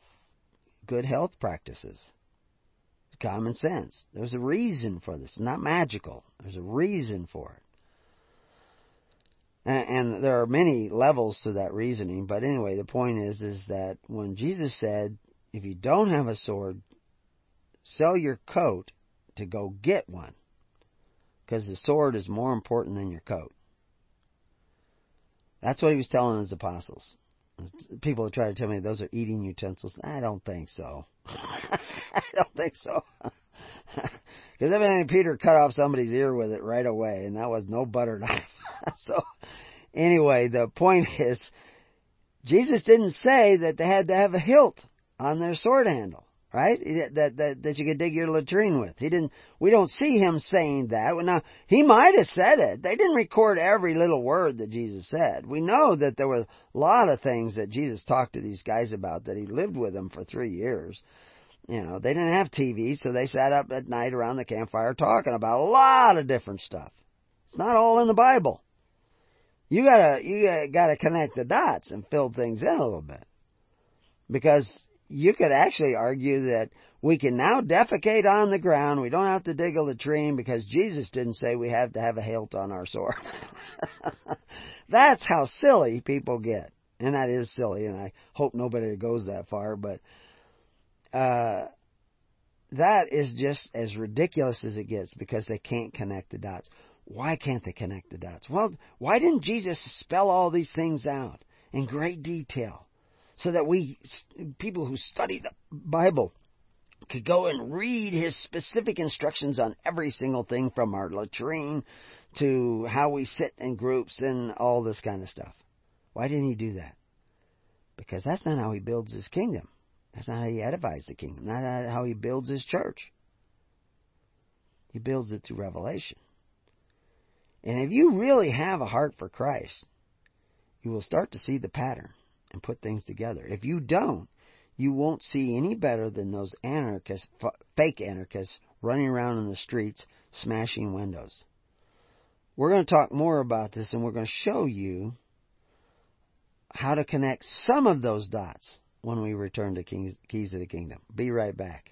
good health practices, common sense. There was a reason for this. It's not magical. There's a reason for it. And there are many levels to that reasoning. But anyway, the point is that when Jesus said, if you don't have a sword, sell your coat to go get one, because the sword is more important than your coat. That's what he was telling his apostles. People try to tell me those are eating utensils. I don't think so. I don't think so. Because evidently Peter cut off somebody's ear with it right away, and that was no butter knife. So, anyway, the point is, Jesus didn't say that they had to have a hilt on their sword handle, right? That you could dig your latrine with. He didn't. We don't see him saying that. Now, he might have said it. They didn't record every little word that Jesus said. We know that there were a lot of things that Jesus talked to these guys about, that he lived with them for 3 years. You know, they didn't have TV, so they sat up at night around the campfire talking about a lot of different stuff. It's not all in the Bible. You gotta connect the dots and fill things in a little bit. Because you could actually argue that we can now defecate on the ground. We don't have to dig a latrine because Jesus didn't say we have to have a hilt on our sword. That's how silly people get. And that is silly, and I hope nobody goes that far, but that is just as ridiculous as it gets, because they can't connect the dots. Why can't they connect the dots? Well, why didn't Jesus spell all these things out in great detail so that we, people who study the Bible, could go and read his specific instructions on every single thing, from our latrine to how we sit in groups and all this kind of stuff? Why didn't he do that? Because that's not how he builds his kingdom. That's not how he edifies the kingdom. Not how he builds his church. He builds it through revelation. And if you really have a heart for Christ, you will start to see the pattern and put things together. If you don't, you won't see any better than those anarchists, fake anarchists, running around in the streets, smashing windows. We're going to talk more about this, and we're going to show you how to connect some of those dots when we return to Keys of the Kingdom. Be right back.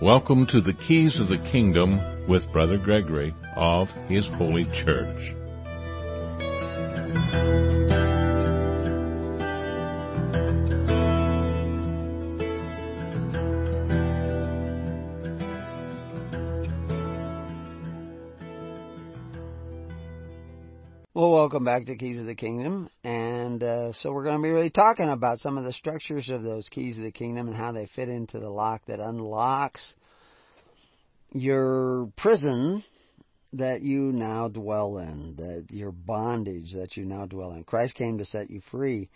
Welcome to the Keys of the Kingdom with Brother Gregory of His Holy Church. Well, welcome back to Keys of the Kingdom. And so we're going to be really talking about some of the structures of those keys of the kingdom and how they fit into the lock that unlocks your prison that you now dwell in, your bondage that you now dwell in. Christ came to set you free.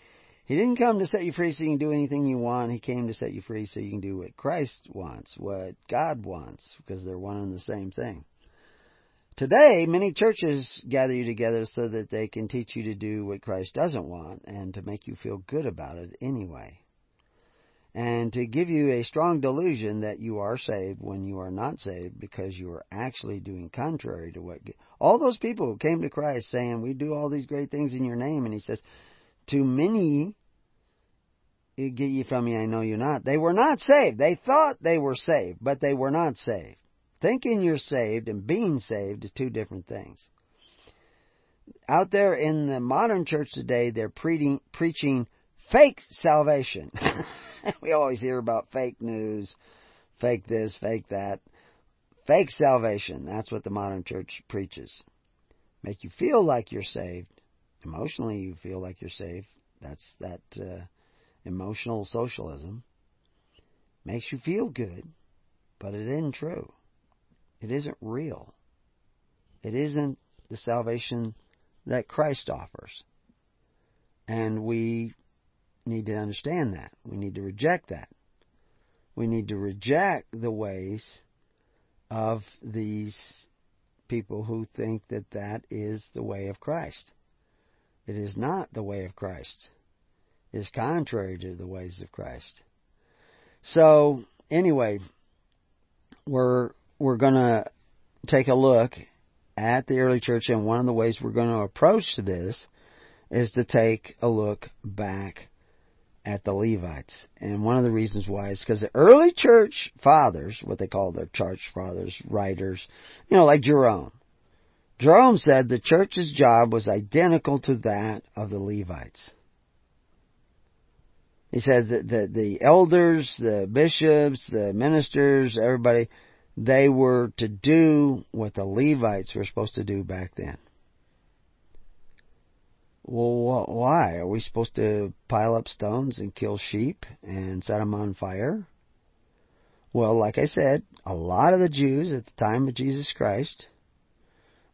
He didn't come to set you free so you can do anything you want. He came to set you free so you can do what Christ wants, what God wants, because they're one and the same thing. Today, many churches gather you together so that they can teach you to do what Christ doesn't want and to make you feel good about it anyway. And to give you a strong delusion that you are saved when you are not saved because you are actually doing contrary to what... All those people who came to Christ saying, we do all these great things in your name. And he says, to many, it get ye from me, I know you not. They were not saved. They thought they were saved, but they were not saved. Thinking you're saved and being saved is two different things. Out there in the modern church today, they're preaching fake salvation. We always hear about fake news, fake this, fake that. Fake salvation, that's what the modern church preaches. Make you feel like you're saved. Emotionally, you feel like you're saved. That's that emotional socialism. Makes you feel good, but it isn't true. It isn't real. It isn't the salvation that Christ offers. And we need to understand that. We need to reject that. We need to reject the ways of these people who think that that is the way of Christ. It is not the way of Christ. It is contrary to the ways of Christ. So, anyway, we're going to take a look at the early church, and one of the ways we're going to approach this is to take a look back at the Levites. And one of the reasons why is because the early church fathers, what they call their church fathers, writers, you know, like Jerome. Jerome said the church's job was identical to that of the Levites. He said that the elders, the bishops, the ministers, everybody, they were to do what the Levites were supposed to do back then. Well, why? Are we supposed to pile up stones and kill sheep and set them on fire? Well, like I said, a lot of the Jews at the time of Jesus Christ,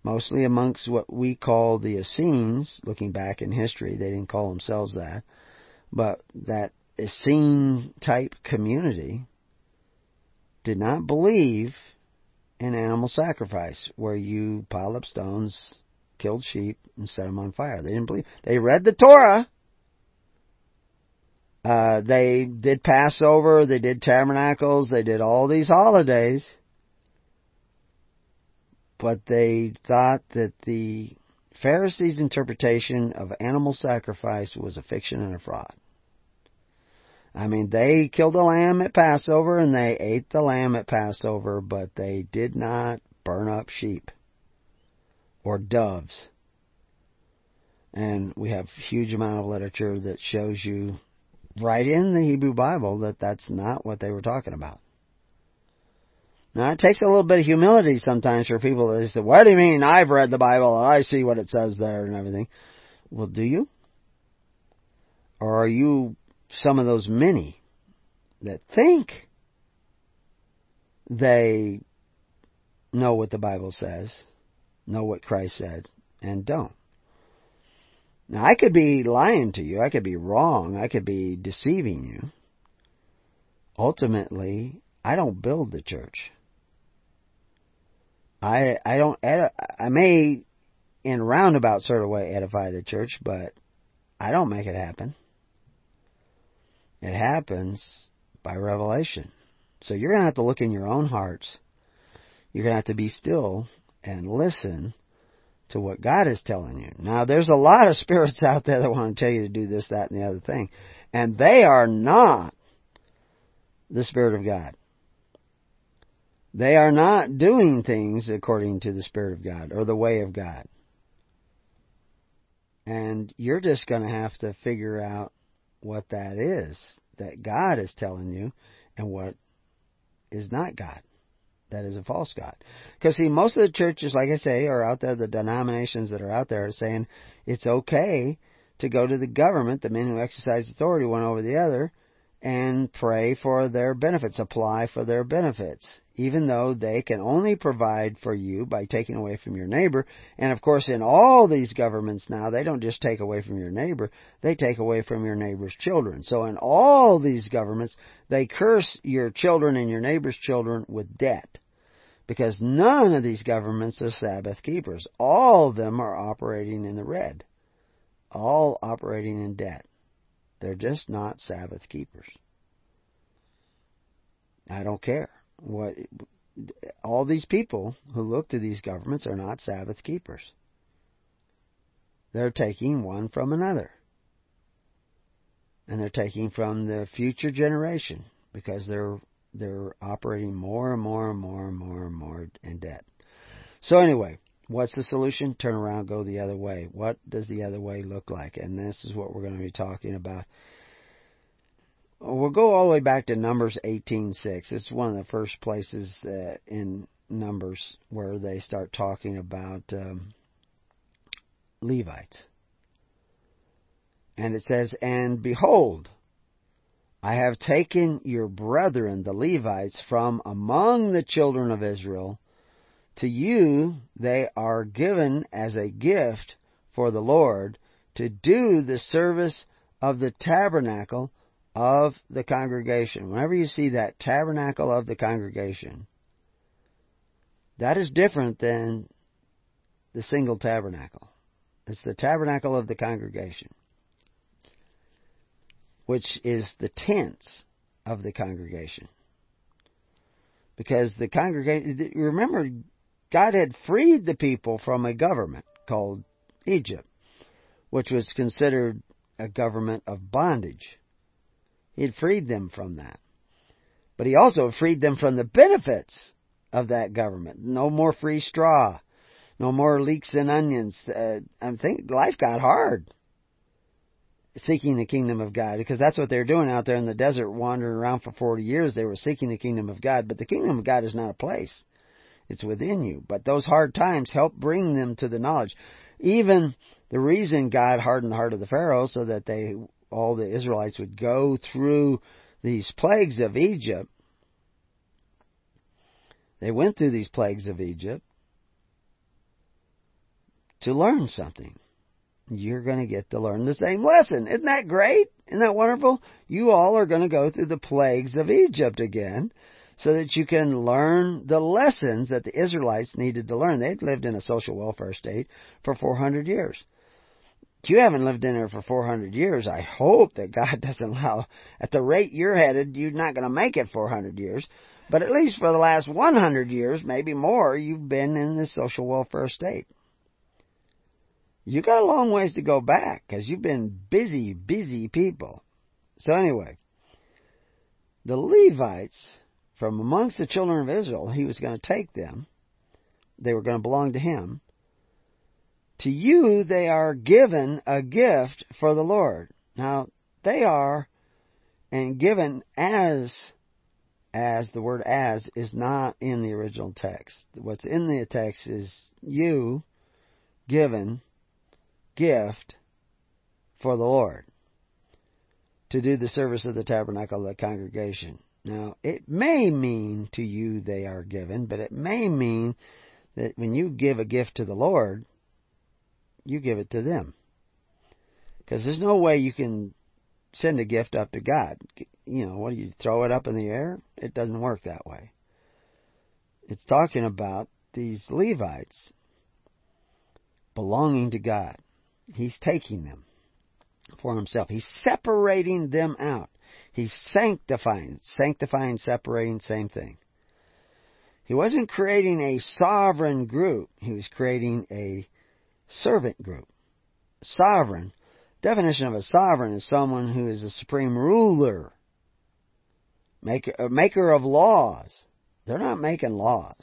mostly amongst what we call the Essenes, looking back in history, they didn't call themselves that, but that Essene-type community did not believe in animal sacrifice, where you pile up stones, killed sheep, and set them on fire. They didn't believe. They read the Torah. They did Passover. They did Tabernacles. They did all these holidays. But they thought that the Pharisees' interpretation of animal sacrifice was a fiction and a fraud. I mean, they killed a lamb at Passover, and they ate the lamb at Passover, but they did not burn up sheep or doves. And we have a huge amount of literature that shows you right in the Hebrew Bible that that's not what they were talking about. Now, it takes a little bit of humility sometimes for people that say, what do you mean I've read the Bible and I see what it says there and everything? Well, do you? Or are you some of those many that think they know what the Bible says, know what Christ said, and don't? Now, I could be lying to you. I could be wrong. I could be deceiving you. Ultimately, I don't build the church. I may, in a roundabout sort of way, edify the church, but I don't make it happen. It happens by revelation. So you're going to have to look in your own hearts. You're going to have to be still and listen to what God is telling you. Now, there's a lot of spirits out there that want to tell you to do this, that, and the other thing. And they are not the Spirit of God. They are not doing things according to the Spirit of God or the way of God. And you're just going to have to figure out what that is that God is telling you and what is not God. That is a false god. Because, see, most of the churches, like I say, are out there, the denominations that are out there are saying it's okay to go to the government, the men who exercise authority one over the other, and pray for their benefits, apply for their benefits, even though they can only provide for you by taking away from your neighbor. And, of course, in all these governments now, they don't just take away from your neighbor, they take away from your neighbor's children. So in all these governments, they curse your children and your neighbor's children with debt, because none of these governments are Sabbath keepers. All of them are operating in the red, all operating in debt. They're just not Sabbath keepers. I don't care. All these people who look to these governments are not Sabbath keepers. They're taking one from another. And they're taking from the future generation, because they're operating more and more in debt. So anyway, what's the solution? Turn around, go the other way. What does the other way look like? And this is what we're going to be talking about. We'll go all the way back to Numbers 18:6. It's one of the first places in Numbers where they start talking about Levites. And it says, "And behold, I have taken your brethren, the Levites, from among the children of Israel. To you they are given as a gift for the Lord, to do the service of the tabernacle of the congregation." Whenever you see that tabernacle of the congregation, that is different than the single tabernacle. It's the tabernacle of the congregation, which is the tents of the congregation. Because the congregation, remember, God had freed the people from a government called Egypt, which was considered a government of bondage. He had freed them from that. But he also freed them from the benefits of that government. No more free straw. No more leeks and onions. I think life got hard seeking the kingdom of God, because that's what they're doing out there in the desert, wandering around for 40 years. They were seeking the kingdom of God. But the kingdom of God is not a place. It's within you. But those hard times help bring them to the knowledge. Even the reason God hardened the heart of the Pharaoh so that all the Israelites would go through these plagues of Egypt. They went through these plagues of Egypt to learn something. You're going to get to learn the same lesson. Isn't that great? Isn't that wonderful? You all are going to go through the plagues of Egypt again, so that you can learn the lessons that the Israelites needed to learn. They'd lived in a social welfare state for 400 years. You haven't lived in there for 400 years. I hope that God doesn't allow, at the rate you're headed, you're not going to make it 400 years. But at least for the last 100 years, maybe more, you've been in this social welfare state. You got a long ways to go back, because you've been busy, busy people. So anyway, the Levites, from amongst the children of Israel, he was going to take them. They were going to belong to him. To you they are given a gift for the Lord. Now, they are and given as as, the word as is not in the original text. What's in the text is you given gift for the Lord to do the service of the tabernacle of the congregation. Now, it may mean to you they are given, but it may mean that when you give a gift to the Lord, you give it to them. Because there's no way you can send a gift up to God. You know, what do you throw it up in the air? It doesn't work that way. It's talking about these Levites belonging to God. He's taking them for himself. He's separating them out. He's sanctifying. Sanctifying, separating, same thing. He wasn't creating a sovereign group. He was creating a servant group. Sovereign. Definition of a sovereign is someone who is a supreme ruler. Maker of laws. They're not making laws.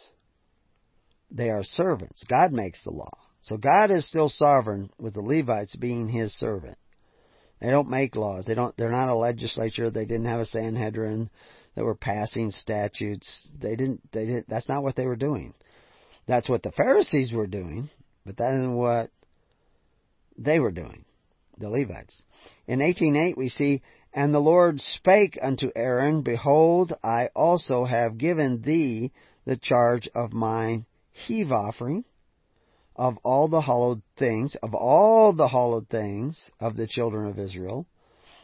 They are servants. God makes the law. So God is still sovereign with the Levites being his servant. They don't make laws. They're not a legislature. They didn't have a Sanhedrin that were passing statutes. They didn't. That's not what they were doing. That's what the Pharisees were doing, but that isn't what they were doing, the Levites. In 18:8 we see, "And the Lord spake unto Aaron, Behold, I also have given thee the charge of mine heave offering, of all the hallowed things of the children of Israel,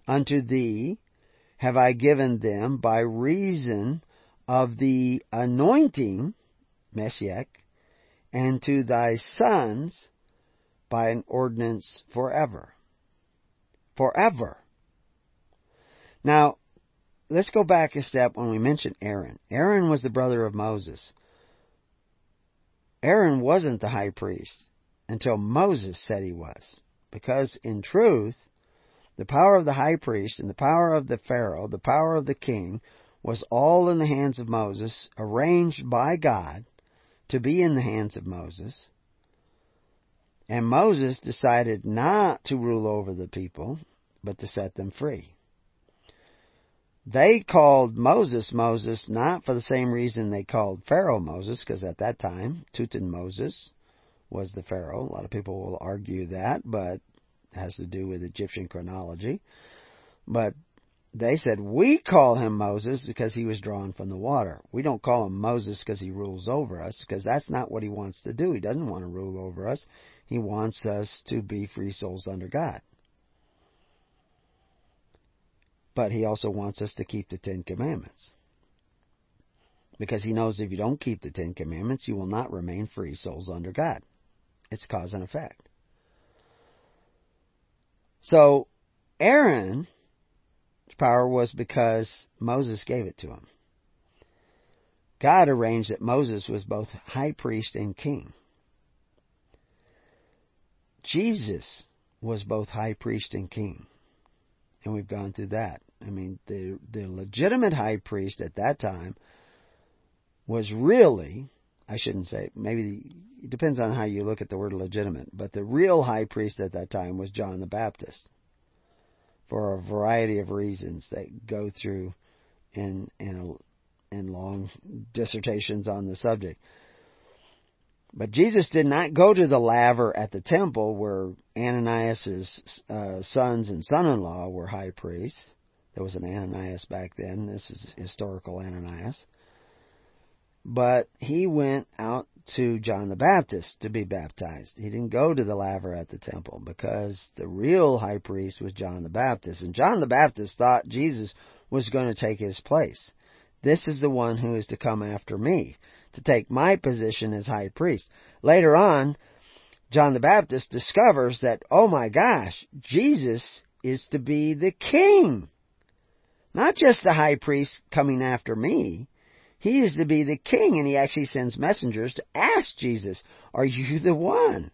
unto thee have I given them by reason of the anointing," Meshach, "and to thy sons by an ordinance forever." Forever. Now, let's go back a step when we mention Aaron. Aaron was the brother of Moses. Aaron wasn't the high priest until Moses said he was. Because in truth, the power of the high priest and the power of the Pharaoh, the power of the king, was all in the hands of Moses, arranged by God to be in the hands of Moses. And Moses decided not to rule over the people, but to set them free. They called Moses, Moses, not for the same reason they called Pharaoh Moses, because at that time, Tutankhamun was the Pharaoh. A lot of people will argue that, but it has to do with Egyptian chronology. But they said, we call him Moses because he was drawn from the water. We don't call him Moses because he rules over us, because that's not what he wants to do. He doesn't want to rule over us. He wants us to be free souls under God. But he also wants us to keep the Ten Commandments. Because he knows if you don't keep the Ten Commandments, you will not remain free souls under God. It's cause and effect. So, Aaron's power was because Moses gave it to him. God arranged that Moses was both high priest and king. Jesus was both high priest and king. And we've gone through that. I mean, the legitimate high priest at that time was really, I shouldn't say, maybe it depends on how you look at the word legitimate, but the real high priest at that time was John the Baptist, for a variety of reasons that go through in long dissertations on the subject. But Jesus did not go to the laver at the temple where Ananias' sons and son-in-law were high priests. There was an Ananias back then. This is historical Ananias. But he went out to John the Baptist to be baptized. He didn't go to the laver at the temple because the real high priest was John the Baptist. And John the Baptist thought Jesus was going to take his place. This is the one who is to come after me, to take my position as high priest. Later on, John the Baptist discovers that, oh my gosh, Jesus is to be the king. Not just the high priest coming after me. He is to be the king, and he actually sends messengers to ask Jesus, are you the one?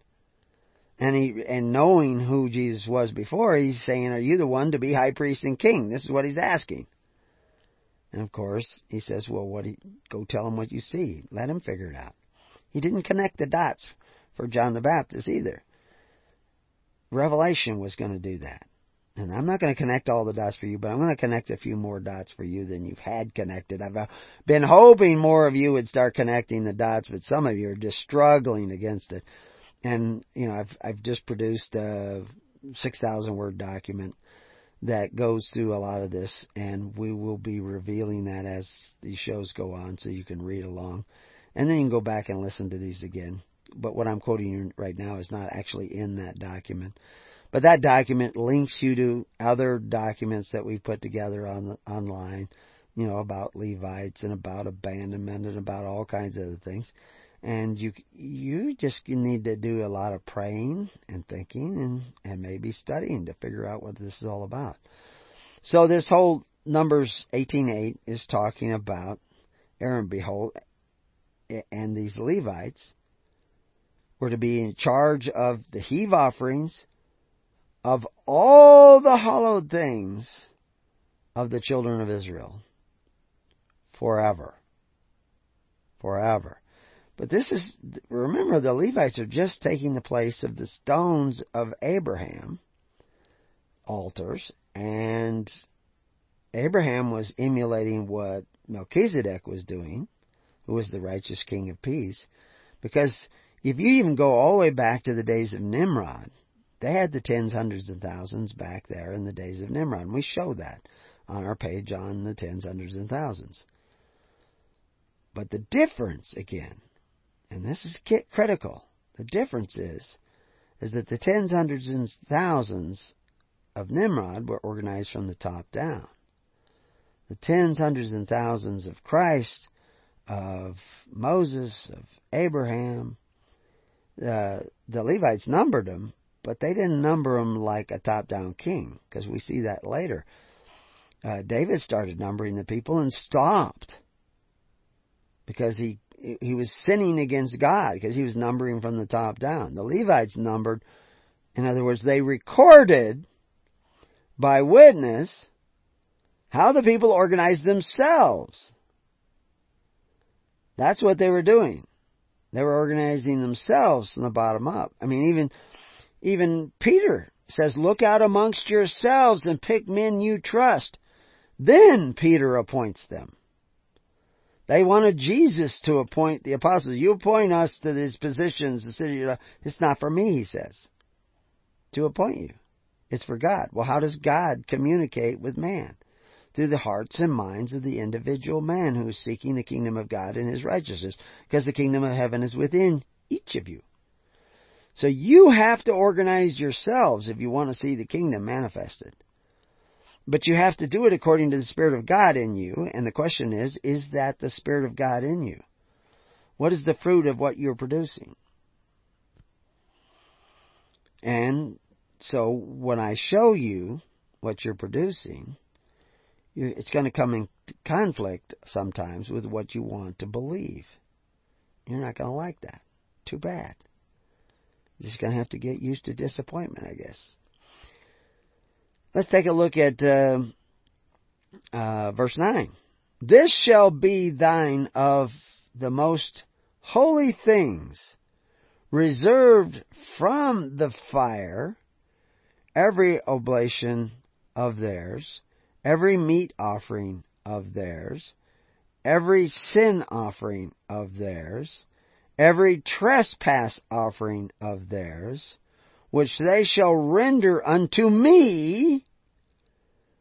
And knowing who Jesus was before, he's saying, are you the one to be high priest and king? This is what he's asking. And of course, he says, well, go tell him what you see. Let him figure it out. He didn't connect the dots for John the Baptist either. Revelation was going to do that. And I'm not going to connect all the dots for you, but I'm going to connect a few more dots for you than you've had connected. I've been hoping more of you would start connecting the dots, but some of you are just struggling against it. And, you know, I've just produced a 6,000-word document that goes through a lot of this, and we will be revealing that as these shows go on, so you can read along. And then you can go back and listen to these again. But what I'm quoting you right now is not actually in that document. But that document links you to other documents that we've put together online, you know, about Levites and about abandonment and about all kinds of other things. And you just need to do a lot of praying and thinking and maybe studying to figure out what this is all about. So this whole Numbers 18:8 is talking about Aaron, behold, and these Levites were to be in charge of the heave offerings, of all the hallowed things of the children of Israel forever. Forever. But this is, remember, the Levites are just taking the place of the stones of Abraham, altars, and Abraham was emulating what Melchizedek was doing, who was the righteous king of peace, because if you even go all the way back to the days of Nimrod, they had the tens, hundreds, and thousands back there in the days of Nimrod. And we show that on our page on the tens, hundreds, and thousands. But the difference, again, and this is critical, the difference is that the tens, hundreds, and thousands of Nimrod were organized from the top down. The tens, hundreds, and thousands of Christ, of Moses, of Abraham, the Levites numbered them, but they didn't number them like a top-down king, because we see that later. David started numbering the people and stopped, because he was sinning against God, because he was numbering from the top down. The Levites numbered, in other words, they recorded by witness how the people organized themselves. That's what they were doing. They were organizing themselves from the bottom up. I mean, even Peter says, look out amongst yourselves and pick men you trust. Then Peter appoints them. They wanted Jesus to appoint the apostles. You appoint us to these positions. The city, it's not for me, he says, to appoint you. It's for God. Well, how does God communicate with man? Through the hearts and minds of the individual man who is seeking the kingdom of God and his righteousness, because the kingdom of heaven is within each of you. So you have to organize yourselves if you want to see the kingdom manifested. But you have to do it according to the Spirit of God in you. And the question is that the Spirit of God in you? What is the fruit of what you're producing? And so when I show you what you're producing, it's going to come in conflict sometimes with what you want to believe. You're not going to like that. Too bad. Just going to have to get used to disappointment, I guess. Let's take a look at verse 9. This shall be thine of the most holy things, reserved from the fire, every oblation of theirs, every meat offering of theirs, every sin offering of theirs, every trespass offering of theirs, which they shall render unto me,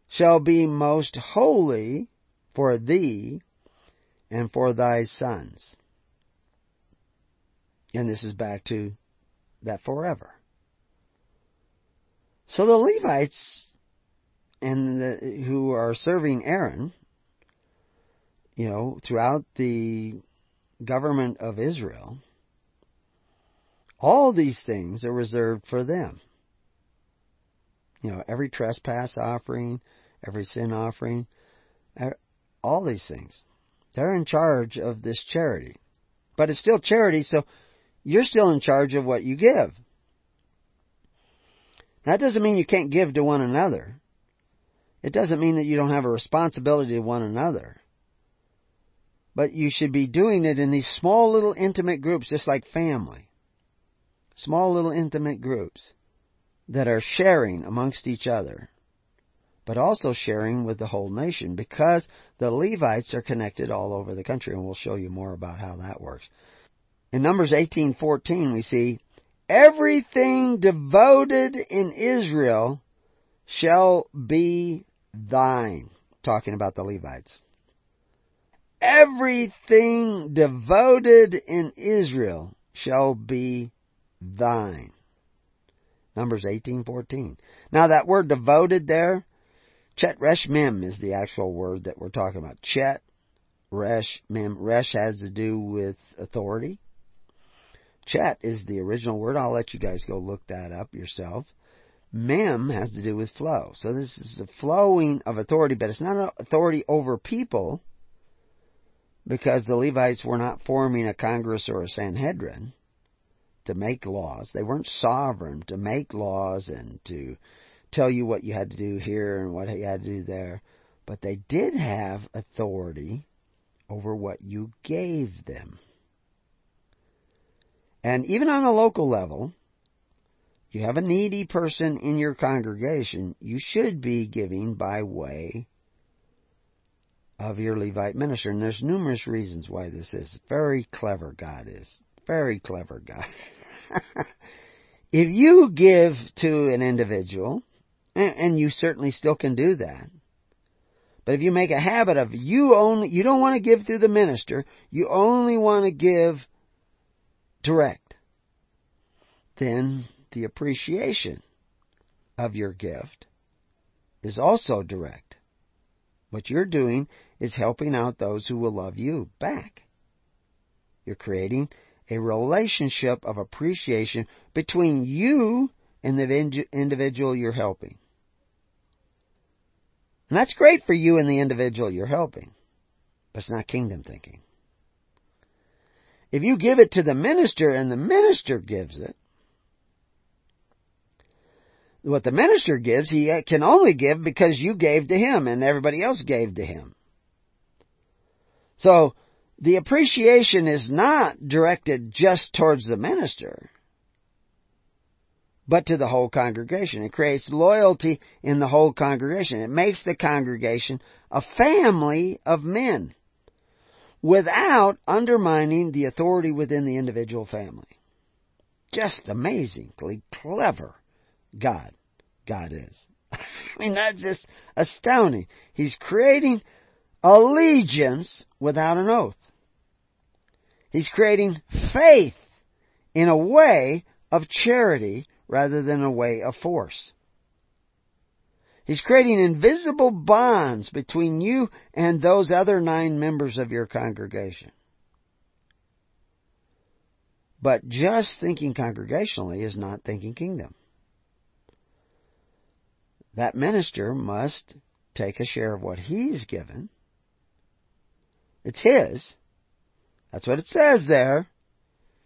shall be most holy for thee and for thy sons. And this is back to that forever. So the Levites and who are serving Aaron, you know, throughout the government of Israel, all these things are reserved for them. You know, every trespass offering, every sin offering, all these things. They're in charge of this charity. But it's still charity, so you're still in charge of what you give. That doesn't mean you can't give to one another. It doesn't mean that you don't have a responsibility to one another. But you should be doing it in these small little intimate groups, just like family. Small little intimate groups that are sharing amongst each other but also sharing with the whole nation, because the Levites are connected all over the country, and we'll show you more about how that works. In Numbers 18:14, we see, "Everything devoted in Israel shall be thine." Talking about the Levites. Everything devoted in Israel shall be thine. Numbers 18:14. Now that word devoted there, chet resh mem is the actual word that we're talking about. Chet resh mem. Resh has to do with authority. Chet is the original word. I'll let you guys go look that up yourself. Mem has to do with flow. So this is the flowing of authority, but it's not an authority over people, because the Levites were not forming a Congress or a Sanhedrin to make laws. They weren't sovereign to make laws and to tell you what you had to do here and what you had to do there. But they did have authority over what you gave them. And even on a local level, you have a needy person in your congregation, you should be giving by way of your Levite minister. And there's numerous reasons why this is. Very clever God is. Very clever God. If you give to an individual, and you certainly still can do that, but if you make a habit of you don't want to give through the minister, you only want to give direct, then the appreciation of your gift is also direct. What you're doing is helping out those who will love you back. You're creating a relationship of appreciation between you and the individual you're helping. And that's great for you and the individual you're helping, but it's not kingdom thinking. If you give it to the minister and the minister gives it, what the minister gives, he can only give because you gave to him and everybody else gave to him. So the appreciation is not directed just towards the minister, but to the whole congregation. It creates loyalty in the whole congregation. It makes the congregation a family of men without undermining the authority within the individual family. Just amazingly clever God is. I mean, that's just astounding. He's creating allegiance without an oath. He's creating faith in a way of charity rather than a way of force. He's creating invisible bonds between you and those other 9 members of your congregation. But just thinking congregationally is not thinking kingdom. That minister must take a share of what he's given. It's his. That's what it says there.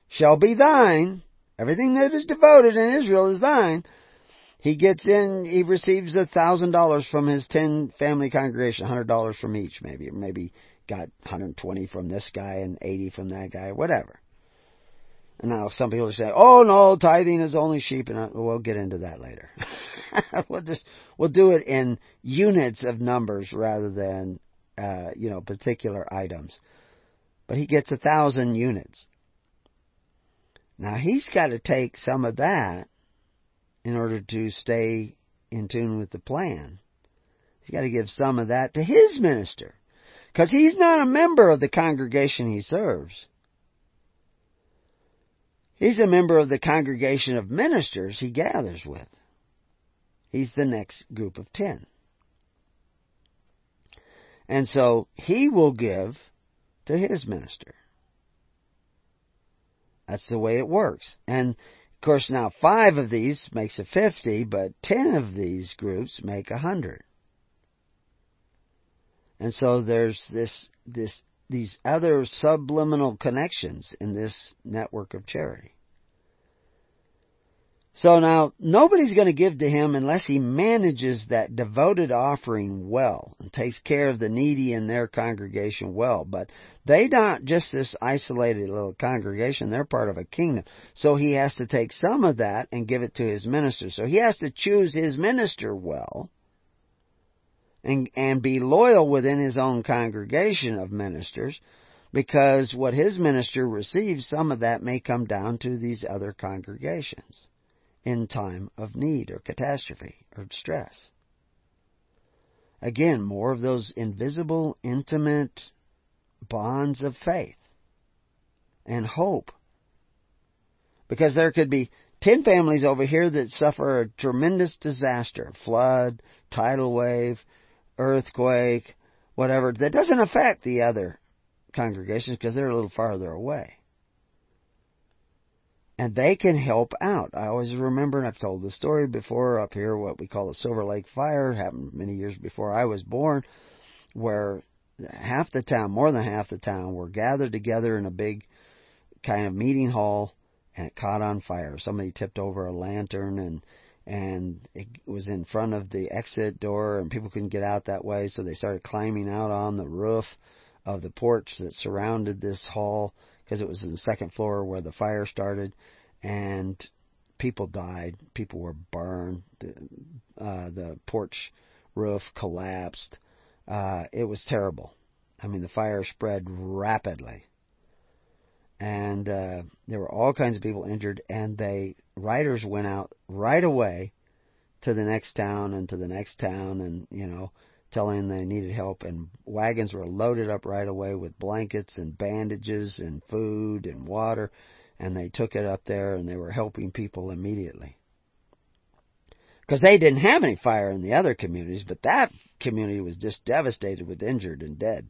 Shall be thine. Everything that is devoted in Israel is thine. He gets in, he receives $1,000 from his 10 family congregation, $100 from each maybe. Or maybe got 120 from this guy and 80 from that guy, whatever. And now some people say, oh no, tithing is only sheep. And we'll get into that later. We'll do it in units of numbers rather than, particular items. But he gets 1,000 units. Now he's got to take some of that in order to stay in tune with the plan. He's got to give some of that to his minister, because he's not a member of the congregation he serves. He's a member of the congregation of ministers he gathers with. He's the next group of 10. And so he will give to his minister. That's the way it works. And, of course, now 5 of these makes a 50, but 10 of these groups make 100. And so there's these other subliminal connections in this network of charity. So now, nobody's going to give to him unless he manages that devoted offering well and takes care of the needy in their congregation well. But they're not just this isolated little congregation. They're part of a kingdom. So he has to take some of that and give it to his minister. So he has to choose his minister well and be loyal within his own congregation of ministers, because what his minister receives, some of that may come down to these other congregations in time of need or catastrophe or distress. Again, more of those invisible, intimate bonds of faith and hope. Because there could be 10 families over here that suffer a tremendous disaster, flood, tidal wave, earthquake, whatever, that doesn't affect the other congregations because they're a little farther away. And they can help out. I always remember, and I've told the story before up here, what we call the Silver Lake Fire, happened many years before I was born, where half the town, more than half the town, were gathered together in a big kind of meeting hall, and it caught on fire. Somebody tipped over a lantern, and it was in front of the exit door, and people couldn't get out that way, so they started climbing out on the roof of the porch that surrounded this hall, because it was in the second floor where the fire started, and people died. People were burned. The porch roof collapsed. It was terrible. I mean, the fire spread rapidly. And there were all kinds of people injured, and riders went out right away to the next town and to the next town, and, you know, telling they needed help, and wagons were loaded up right away with blankets and bandages and food and water, and they took it up there, and they were helping people immediately. Because they didn't have any fire in the other communities, but that community was just devastated with injured and dead.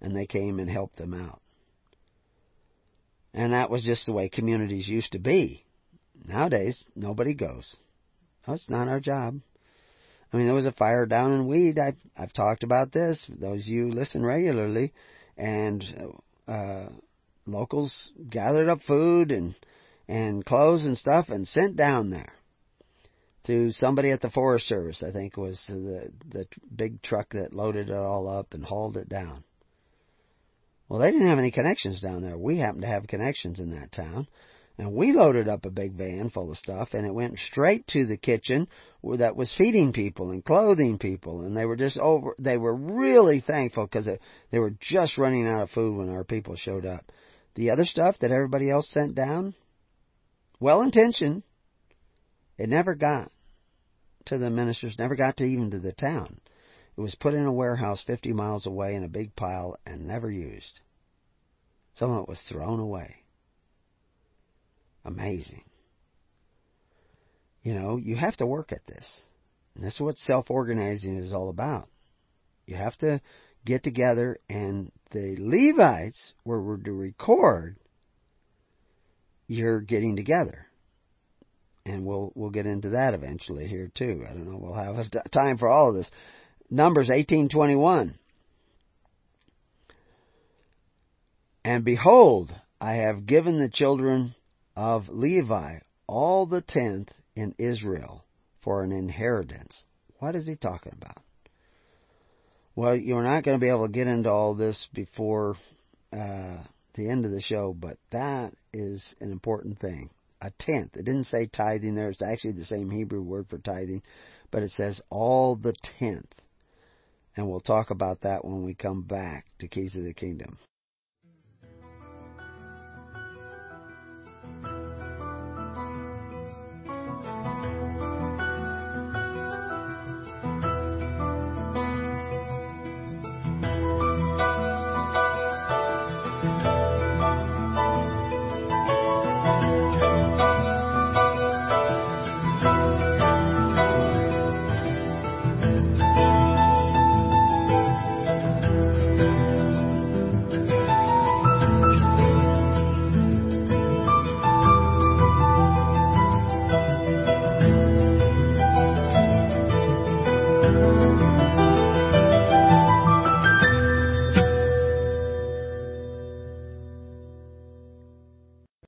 And they came and helped them out. And that was just the way communities used to be. Nowadays, nobody goes. Oh, it's not our job. I mean, there was a fire down in Weed. I've talked about this. Those of you listen regularly, and locals gathered up food and clothes and stuff and sent down there to somebody at the Forest Service. I think was the big truck that loaded it all up and hauled it down. Well, they didn't have any connections down there. We happened to have connections in that town. And we loaded up a big van full of stuff, and it went straight to the kitchen that was feeding people and clothing people. And they were really thankful, because they were just running out of food when our people showed up. The other stuff that everybody else sent down, well-intentioned, it never got to the ministers, never got to even to the town. It was put in a warehouse 50 miles away in a big pile and never used. Some of it was thrown away. Amazing. You know, you have to work at this. And that's what self-organizing is all about. You have to get together, and the Levites were to record your getting together. And we'll get into that eventually here too. I don't know, we'll have time for all of this. Numbers 18:21. And behold, I have given the children of Levi all the 10th in Israel for an inheritance. What is he talking about? Well, you're not going to be able to get into all this before the end of the show, but that is an important thing. A 10th. It didn't say tithing there. It's actually the same Hebrew word for tithing, but it says all the 10th. And we'll talk about that when we come back to Keys of the Kingdom.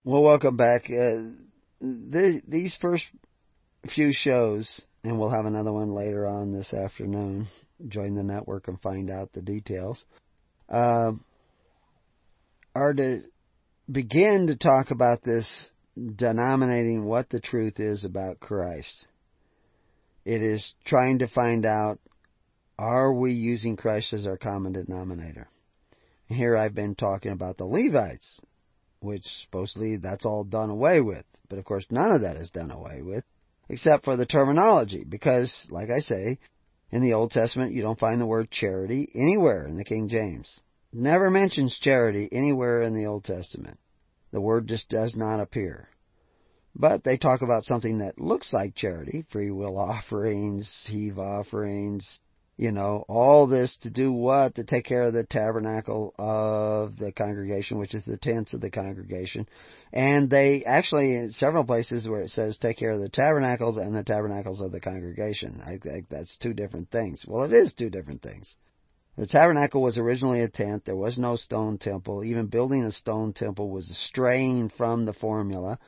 Welcome back. These first few shows, and we'll have another one later on this afternoon. Join the network and find out the details. Are to begin to talk about this, denominating what the truth is about Christ. It is trying to find out Are we using Christ as our common denominator? Here I've been talking about the Levites, which supposedly that's all done away with. But of course, none of that is done away with, except for the terminology. Because, like I say, in the Old Testament, you don't find the word charity anywhere in the King James. It never mentions charity anywhere in the Old Testament. The word just does not appear. But they talk about something that looks like charity, free will offerings, heave offerings, you know, all this to do what? To take care of the tabernacle of the congregation, which is the tents of the congregation. And they actually, in several places where it says take care of the tabernacles and the tabernacles of the congregation. I think that's two different things. Well, it is two different things. The tabernacle was originally a tent. There was no stone temple. Even building a stone temple was straying from the formula,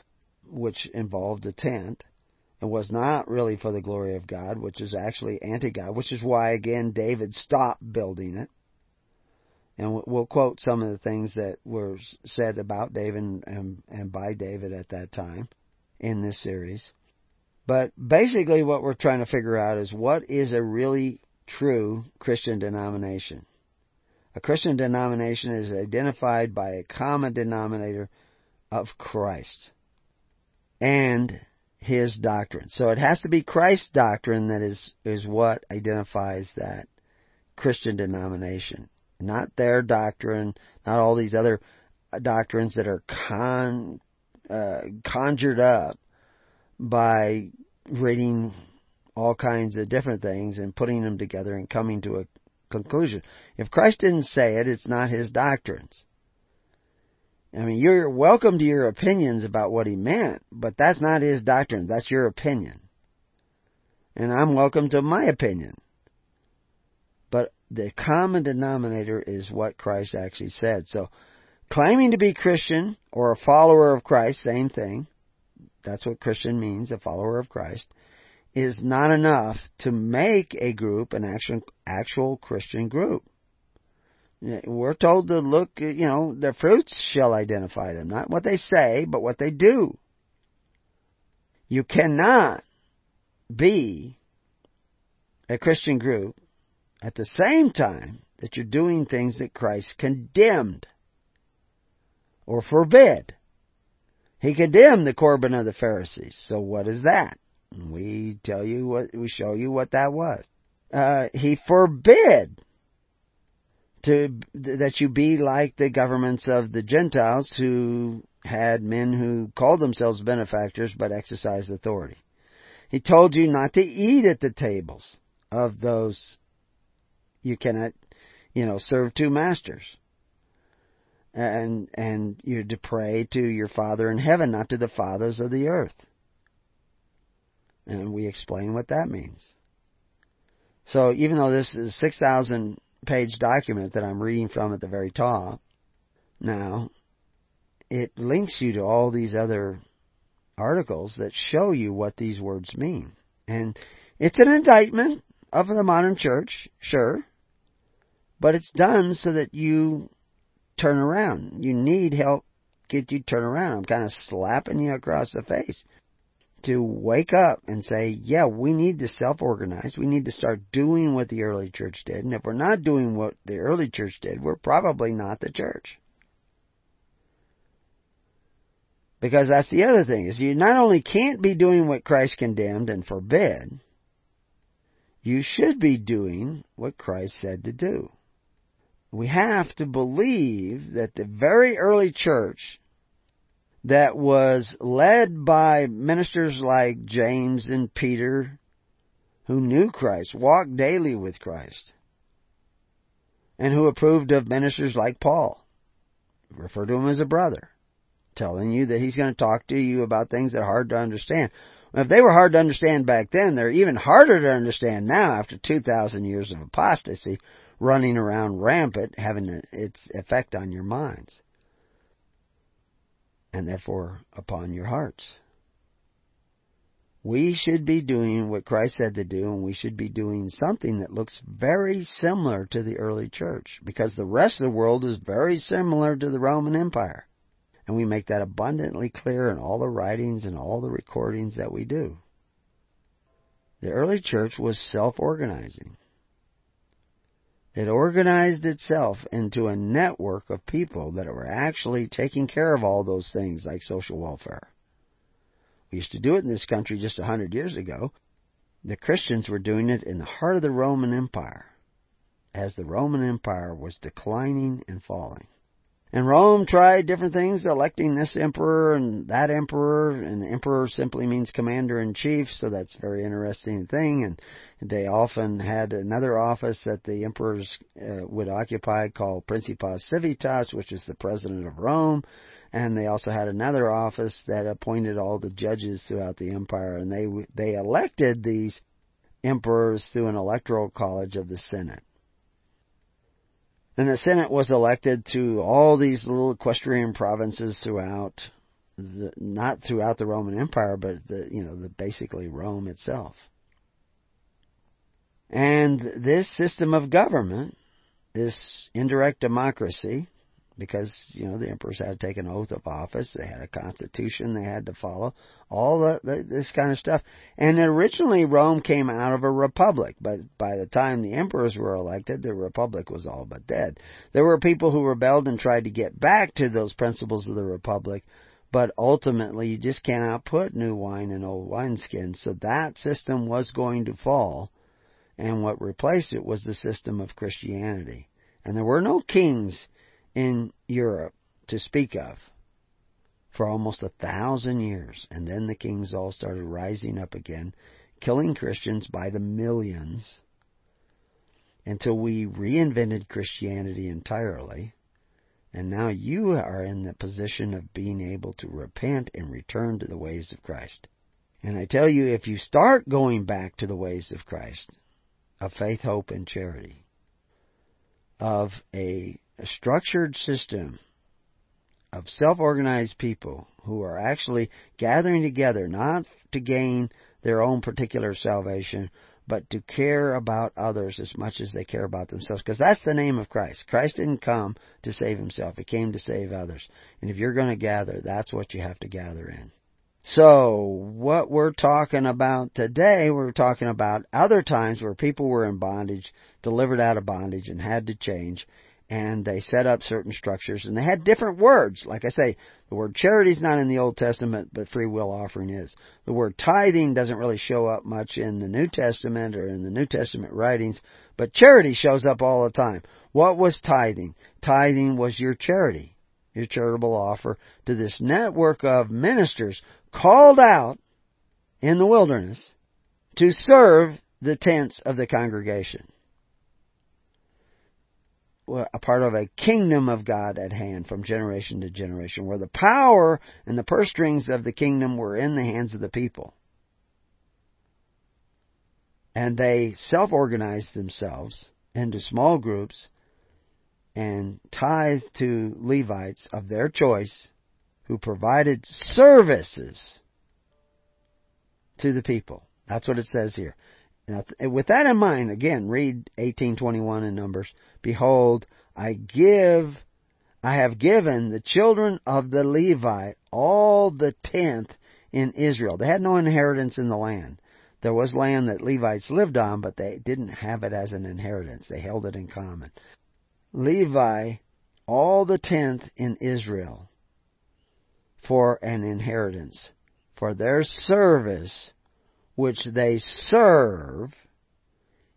which involved a tent, and was not really for the glory of God, which is actually anti-God, which is why, again, David stopped building it. And we'll quote some of the things that were said about David and by David at that time in this series. But basically what we're trying to figure out is what is a really true Christian denomination. A Christian denomination is identified by a common denominator of Christ and his doctrine. So it has to be Christ's doctrine that is what identifies that Christian denomination. Not their doctrine, not all these other doctrines that are conjured up by reading all kinds of different things and putting them together and coming to a conclusion. If Christ didn't say it, it's not his doctrines. I mean, you're welcome to your opinions about what he meant, but that's not his doctrine. That's your opinion. And I'm welcome to my opinion. But the common denominator is what Christ actually said. So, claiming to be Christian or a follower of Christ, same thing. That's what Christian means, a follower of Christ, is not enough to make a group an actual Christian group. We're told to look, you know, their fruits shall identify them. Not what they say, but what they do. You cannot be a Christian group at the same time that you're doing things that Christ condemned or forbid. He condemned the Corban of the Pharisees. So what is that? We tell you we show you what that was. He forbid that you be like the governments of the Gentiles who had men who called themselves benefactors but exercised authority. He told you not to eat at the tables of those. You cannot, you know, serve two masters. And you're to pray to your Father in heaven, not to the fathers of the earth. And we explain what that means. So even though this is 6,000 page document that I'm reading from at the very top now, it links you to all these other articles that show you what these words mean. And it's an indictment of the modern church, sure, but it's done so that you turn around. You need help get you turn around. I'm kind of slapping you across the face to wake up and say, yeah, we need to self-organize. We need to start doing what the early church did. And if we're not doing what the early church did, we're probably not the church. Because that's the other thing, is you not only can't be doing what Christ condemned and forbid, you should be doing what Christ said to do. We have to believe that the very early church that was led by ministers like James and Peter, who knew Christ, walked daily with Christ, and who approved of ministers like Paul, refer to him as a brother, telling you that he's going to talk to you about things that are hard to understand. If they were hard to understand back then, they're even harder to understand now after 2,000 years of apostasy running around rampant, having its effect on your minds, and therefore upon your hearts. We should be doing what Christ said to do, and we should be doing something that looks very similar to the early church, because the rest of the world is very similar to the Roman Empire. And we make that abundantly clear in all the writings and all the recordings that we do. The early church was self-organizing. It organized itself into a network of people that were actually taking care of all those things like social welfare. We used to do it in this country just 100 years ago. The Christians were doing it in the heart of the Roman Empire, as the Roman Empire was declining and falling. And Rome tried different things, electing this emperor and that emperor. And emperor simply means commander-in-chief, so that's a very interesting thing. And they often had another office that the emperors would occupy called Principes Civitas, which is the president of Rome. And they also had another office that appointed all the judges throughout the empire. And they elected these emperors through an electoral college of the Senate. And the Senate was elected to all these little equestrian provinces throughout, not throughout the Roman Empire, but basically Rome itself. And this system of government, this indirect democracy, because the emperors had to take an oath of office, they had a constitution they had to follow, all this kind of stuff. And originally Rome came out of a republic, but by the time the emperors were elected, the republic was all but dead. There were people who rebelled and tried to get back to those principles of the republic, but ultimately you just cannot put new wine in old wineskins, so that system was going to fall, and what replaced it was the system of Christianity. And there were no kings in Europe to speak of for almost 1,000 years. And then the kings all started rising up again, killing Christians by the millions, until we reinvented Christianity entirely. And now you are in the position of being able to repent and return to the ways of Christ. And I tell you, if you start going back to the ways of Christ, of faith, hope, and charity, of a structured system of self-organized people who are actually gathering together not to gain their own particular salvation, but to care about others as much as they care about themselves. Because that's the name of Christ. Christ didn't come to save himself. He came to save others. And if you're going to gather, that's what you have to gather in. So, what we're talking about today, we're talking about other times where people were in bondage, delivered out of bondage, and had to change. And they set up certain structures, and they had different words. Like I say, the word charity is not in the Old Testament, but free will offering is. The word tithing doesn't really show up much in the New Testament or in the New Testament writings, but charity shows up all the time. What was tithing? Tithing was your charity, your charitable offer to this network of ministers called out in the wilderness to serve the tents of the congregation. A part of a kingdom of God at hand from generation to generation, where the power and the purse strings of the kingdom were in the hands of the people. And they self-organized themselves into small groups and tithed to Levites of their choice, who provided services to the people. That's what it says here. Now, with that in mind, again, read 18:21 in Numbers. Behold, I have given the children of the Levite all the tenth in Israel. They had no inheritance in the land. There was land that Levites lived on, but they didn't have it as an inheritance. They held it in common. Levi, all the tenth in Israel for an inheritance, for their service which they serve,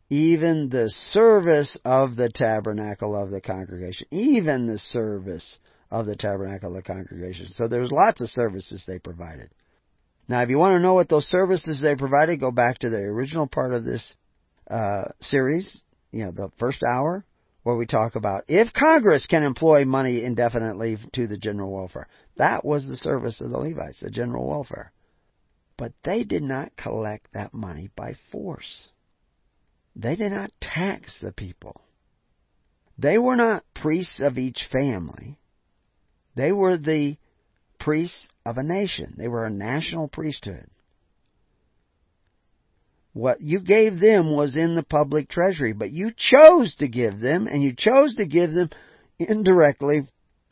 even the service of the tabernacle of the congregation. Even the service of the tabernacle of the congregation. So there's lots of services they provided. Now, if you want to know what those services they provided, go back to the original part of this series, the first hour, where we talk about if Congress can employ money indefinitely to the general welfare. That was the service of the Levites, the general welfare. But they did not collect that money by force. They did not tax the people. They were not priests of each family. They were the priests of a nation. They were a national priesthood. What you gave them was in the public treasury, but you chose to give them, and you chose to give them indirectly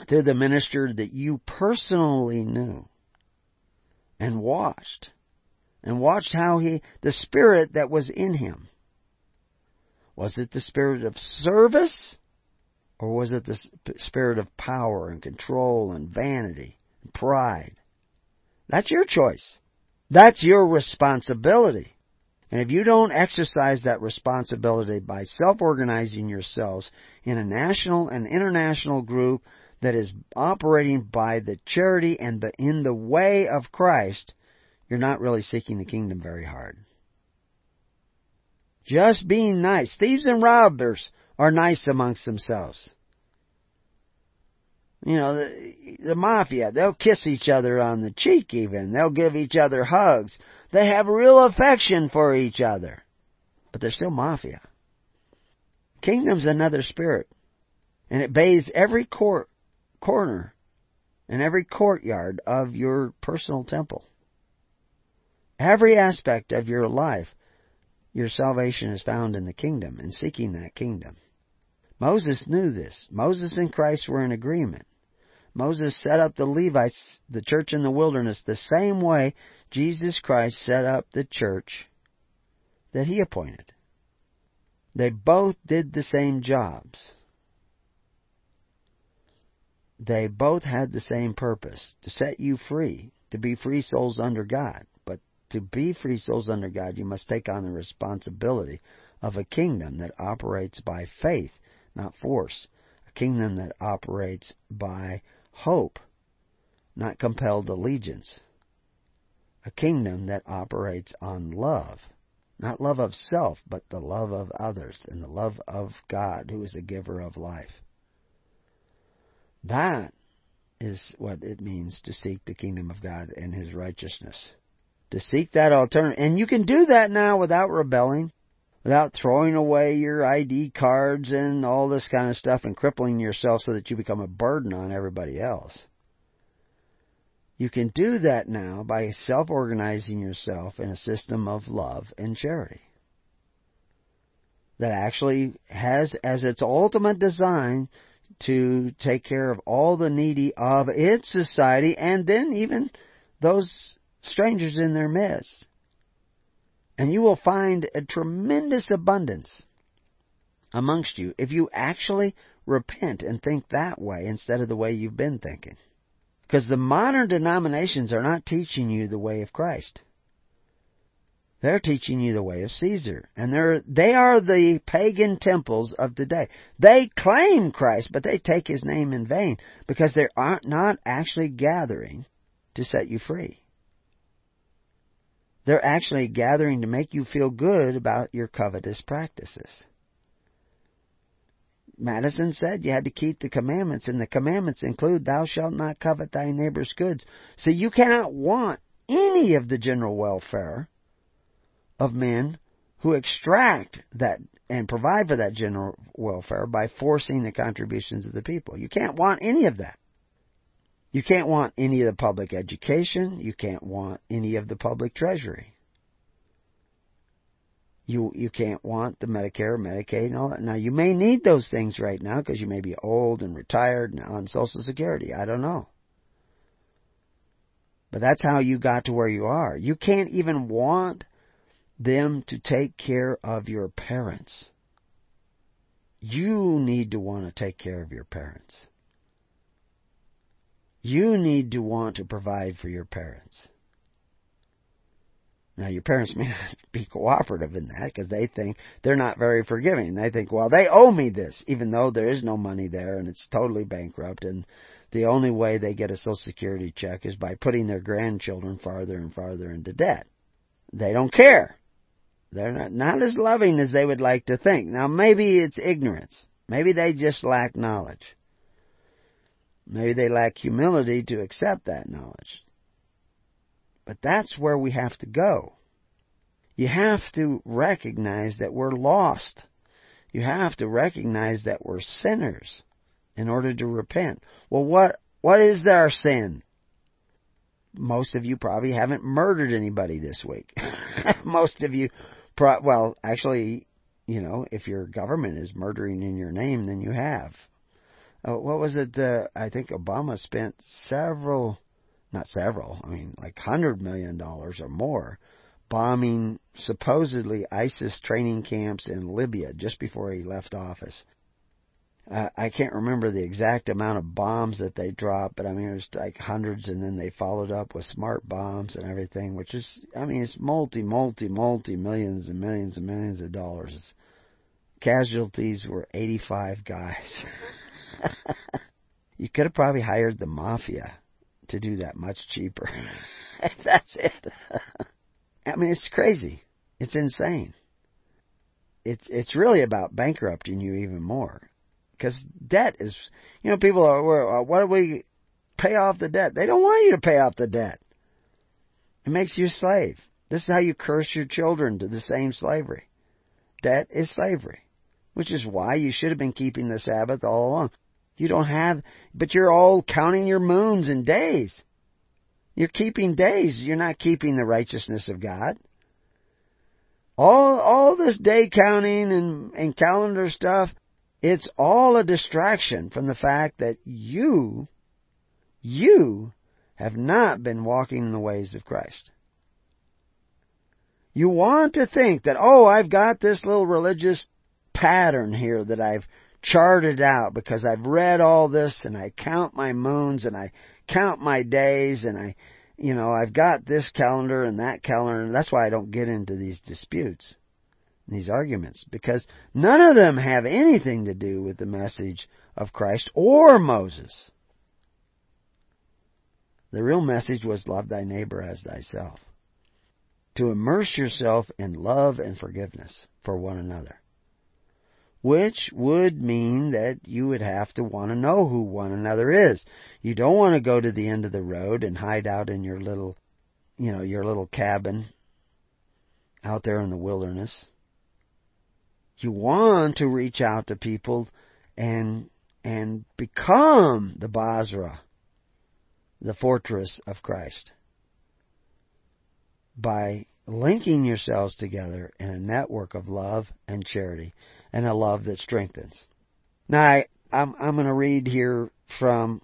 to the minister that you personally knew and watched. And watched how the spirit that was in him Was it the spirit of service? Or was it the spirit of power and control and vanity and pride? That's your choice. That's your responsibility. And if you don't exercise that responsibility by self-organizing yourselves in a national and international group that is operating by the charity and in the way of Christ, you're not really seeking the kingdom very hard. Just being nice. Thieves and robbers are nice amongst themselves. You know, the mafia, they'll kiss each other on the cheek even. They'll give each other hugs. They have real affection for each other. But they're still mafia. Kingdom's another spirit. And it bathes every corner and every courtyard of your personal temple. Every aspect of your life, your salvation is found in the kingdom and seeking that kingdom. Moses knew this. Moses and Christ were in agreement. Moses set up the Levites, the church in the wilderness, the same way Jesus Christ set up the church that he appointed. They both did the same jobs. They both had the same purpose, to set you free, to be free souls under God. But to be free souls under God, you must take on the responsibility of a kingdom that operates by faith, not force. A kingdom that operates by hope, not compelled allegiance. A kingdom that operates on love, not love of self, but the love of others and the love of God, who is the giver of life. That is what it means to seek the kingdom of God and His righteousness. To seek that alternative. And you can do that now without rebelling, without throwing away your ID cards and all this kind of stuff and crippling yourself so that you become a burden on everybody else. You can do that now by self-organizing yourself in a system of love and charity that actually has as its ultimate design to take care of all the needy of its society, and then even those strangers in their midst. And you will find a tremendous abundance amongst you if you actually repent and think that way instead of the way you've been thinking. Because the modern denominations are not teaching you the way of Christ. They're teaching you the way of Caesar. And they are the pagan temples of today. They claim Christ, but they take His name in vain because they are not actually gathering to set you free. They're actually gathering to make you feel good about your covetous practices. Madison said you had to keep the commandments, and the commandments include, thou shalt not covet thy neighbor's goods. So you cannot want any of the general welfare of men who extract that and provide for that general welfare by forcing the contributions of the people. You can't want any of that. You can't want any of the public education. You can't want any of the public treasury. You can't want the Medicare, Medicaid, and all that. Now, you may need those things right now because you may be old and retired and on Social Security. I don't know. But that's how you got to where you are. You can't even want them to take care of your parents. You need to want to take care of your parents. You need to want to provide for your parents. Now, your parents may not be cooperative in that because they think they're not very forgiving. They think, well, they owe me this, even though there is no money there and it's totally bankrupt. And the only way they get a Social Security check is by putting their grandchildren farther and farther into debt. They don't care. They're not as loving as they would like to think. Now, maybe it's ignorance. Maybe they just lack knowledge. Maybe they lack humility to accept that knowledge. But that's where we have to go. You have to recognize that we're lost. You have to recognize that we're sinners in order to repent. Well, what is our sin? Most of you probably haven't murdered anybody this week. Most of you, actually, you know, if your government is murdering in your name, then you have. What was it? I think Obama spent not several, like $100 million or more bombing supposedly ISIS training camps in Libya just before he left office. I can't remember the exact amount of bombs that they dropped, but I mean, it was like hundreds, and then they followed up with smart bombs and everything, which is, I mean, it's multi-millions and millions and millions of dollars. Casualties were 85 guys. You could have probably hired the mafia to do that much cheaper. That's it. I mean, it's crazy. It's insane. It's really about bankrupting you even more. Because debt is, you know, people are, what do we pay off the debt? They don't want you to pay off the debt. It makes you a slave. This is how you curse your children to the same slavery. Debt is slavery, which is why you should have been keeping the Sabbath all along. You don't have, but you're all counting your moons and days. You're keeping days. You're not keeping the righteousness of God. All this day counting and calendar stuff, it's all a distraction from the fact that you have not been walking in the ways of Christ. You want to think that, oh, I've got this little religious pattern here that I've charted out because I've read all this and I count my moons and I count my days and I, you know, I've got this calendar and that calendar. And that's why I don't get into these disputes, these arguments, because none of them have anything to do with the message of Christ or Moses. The real message was love thy neighbor as thyself. To immerse yourself in love and forgiveness for one another. Which would mean that you would have to want to know who one another is. You don't want to go to the end of the road and hide out in your little, you know, your little cabin out there in the wilderness. You want to reach out to people and become the Basra, the fortress of Christ, by linking yourselves together in a network of love and charity, and a love that strengthens. Now, I'm going to read here from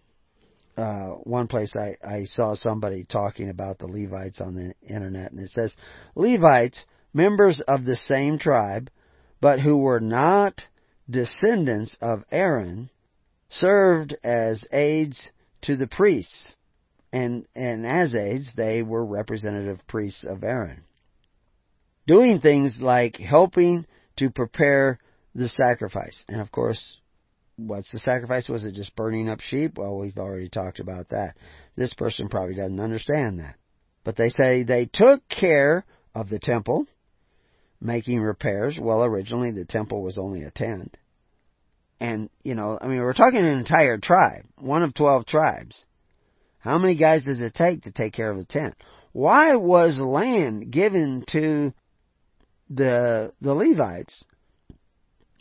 one place I saw somebody talking about the Levites on the internet, and it says, Levites, members of the same tribe, but who were not descendants of Aaron, served as aides to the priests. And as aides, they were representative priests of Aaron, doing things like helping to prepare the sacrifice. And of course, what's the sacrifice? Was it just burning up sheep? Well, we've already talked about that. This person probably doesn't understand that. But they say they took care of the temple, making repairs. Well, originally the temple was only a tent. And, you know, I mean, we're talking an entire tribe, one of 12 tribes. How many guys does it take to take care of the tent? Why was land given to the Levites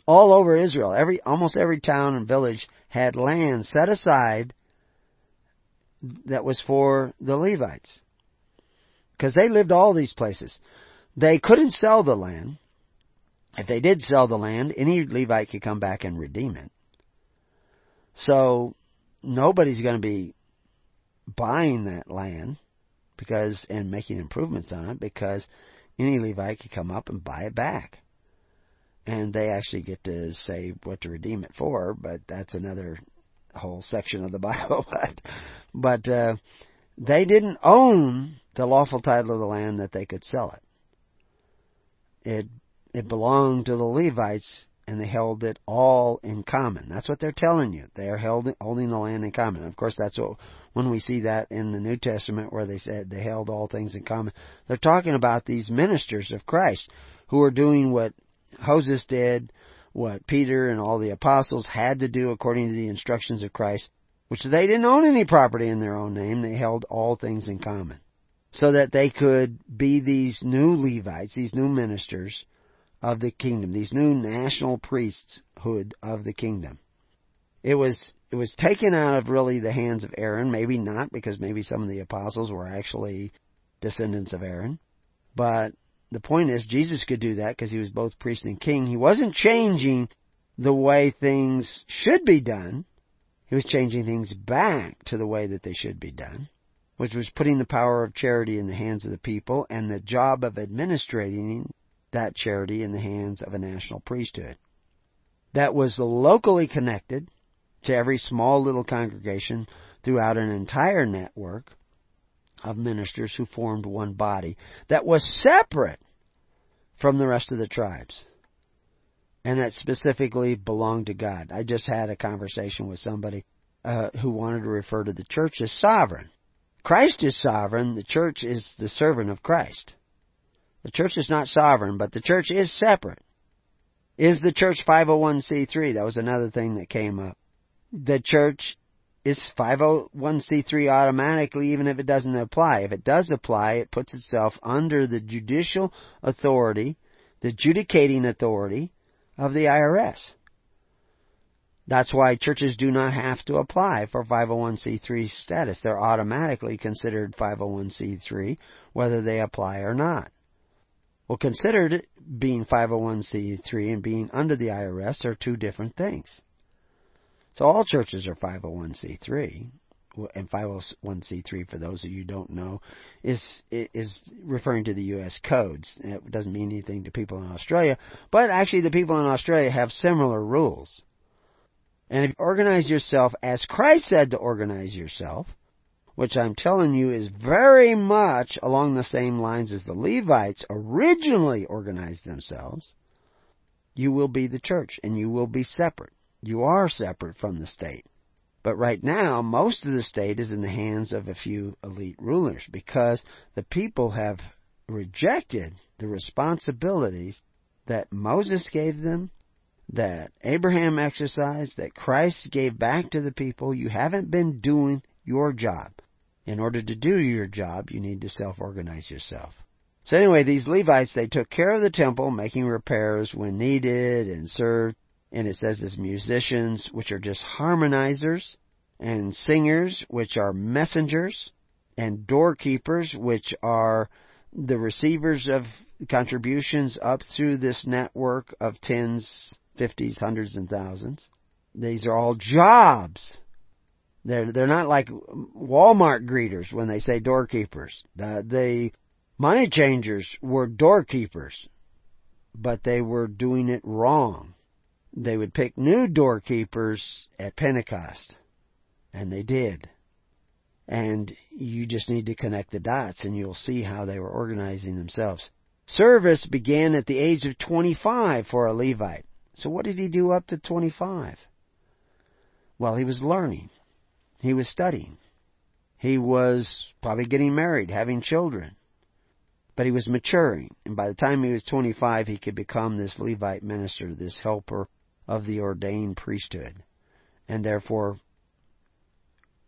all over Israel? Almost every town and village had land set aside that was for the Levites, because they lived all these places. They couldn't sell the land. If they did sell the land, any Levite could come back and redeem it. So nobody's going to be buying that land because and making improvements on it, because any Levite could come up and buy it back. And they actually get to say what to redeem it for, but that's another whole section of the Bible. But they didn't own the lawful title of the land that they could sell it. It belonged to the Levites, and they held it all in common. That's what they're telling you. They are holding the land in common. And of course, that's what, when we see that in the New Testament where they said they held all things in common, they're talking about these ministers of Christ who are doing what Moses did, what Peter and all the apostles had to do according to the instructions of Christ, which they didn't own any property in their own name. They held all things in common so that they could be these new Levites, these new ministers of the kingdom, these new national priesthood of the kingdom. It was taken out of really the hands of Aaron, maybe not, because maybe some of the apostles were actually descendants of Aaron. But the point is, Jesus could do that because he was both priest and king. He wasn't changing the way things should be done. He was changing things back to the way that they should be done, which was putting the power of charity in the hands of the people and the job of administrating that charity in the hands of a national priesthood. That was locally connected to every small little congregation throughout an entire network of ministers who formed one body that was separate from the rest of the tribes and that specifically belonged to God. I just had a conversation with somebody who wanted to refer to the church as sovereign. Christ is sovereign. The church is the servant of Christ. The church is not sovereign, but the church is separate. Is the church 501c3? That was another thing that came up. The church is 501c3 automatically, even if it doesn't apply. If it does apply, it puts itself under the judicial authority, the judicating authority of the IRS. That's why churches do not have to apply for 501c3 status. They're automatically considered 501c3, whether they apply or not. Well, considered being 501c3 and being under the IRS are two different things. So all churches are 501c3, and 501c3, for those of you who don't know, is referring to the U.S. codes. It doesn't mean anything to people in Australia, but actually the people in Australia have similar rules. And if you organize yourself as Christ said to organize yourself, which I'm telling you is very much along the same lines as the Levites originally organized themselves, you will be the church and you will be separate. You are separate from the state. But right now, most of the state is in the hands of a few elite rulers because the people have rejected the responsibilities that Moses gave them, that Abraham exercised, that Christ gave back to the people. You haven't been doing your job. In order to do your job, you need to self-organize yourself. So anyway, these Levites, they took care of the temple, making repairs when needed and served, and it says as musicians, which are just harmonizers, and singers, which are messengers, and doorkeepers, which are the receivers of contributions up through this network of tens, 50s, hundreds, and thousands. These are all jobs. They're not like Walmart greeters when they say doorkeepers. The money changers were doorkeepers, but they were doing it wrong. They would pick new doorkeepers at Pentecost, and they did. And you just need to connect the dots, and you'll see how they were organizing themselves. Service began at the age of 25 for a Levite. So what did he do up to 25? Well, he was learning. He was studying. He was probably getting married, having children. But he was maturing. And by the time he was 25, he could become this Levite minister, this helper of the ordained priesthood, and therefore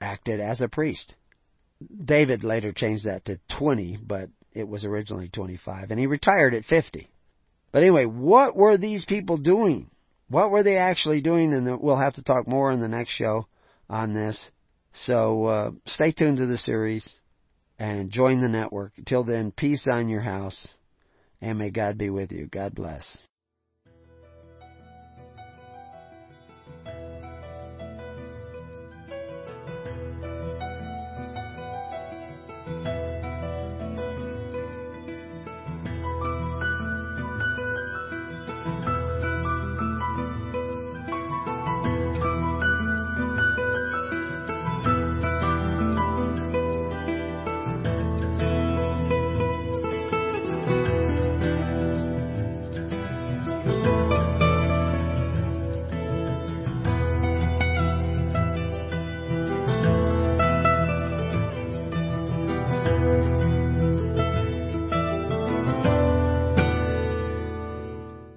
acted as a priest. David later changed that to 20, but it was originally 25, and he retired at 50. But anyway, what were these people doing? What were they actually doing? And we'll have to talk more in the next show on this. So stay tuned to the series and join the network. Till then, peace on your house, and may God be with you. God bless.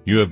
You have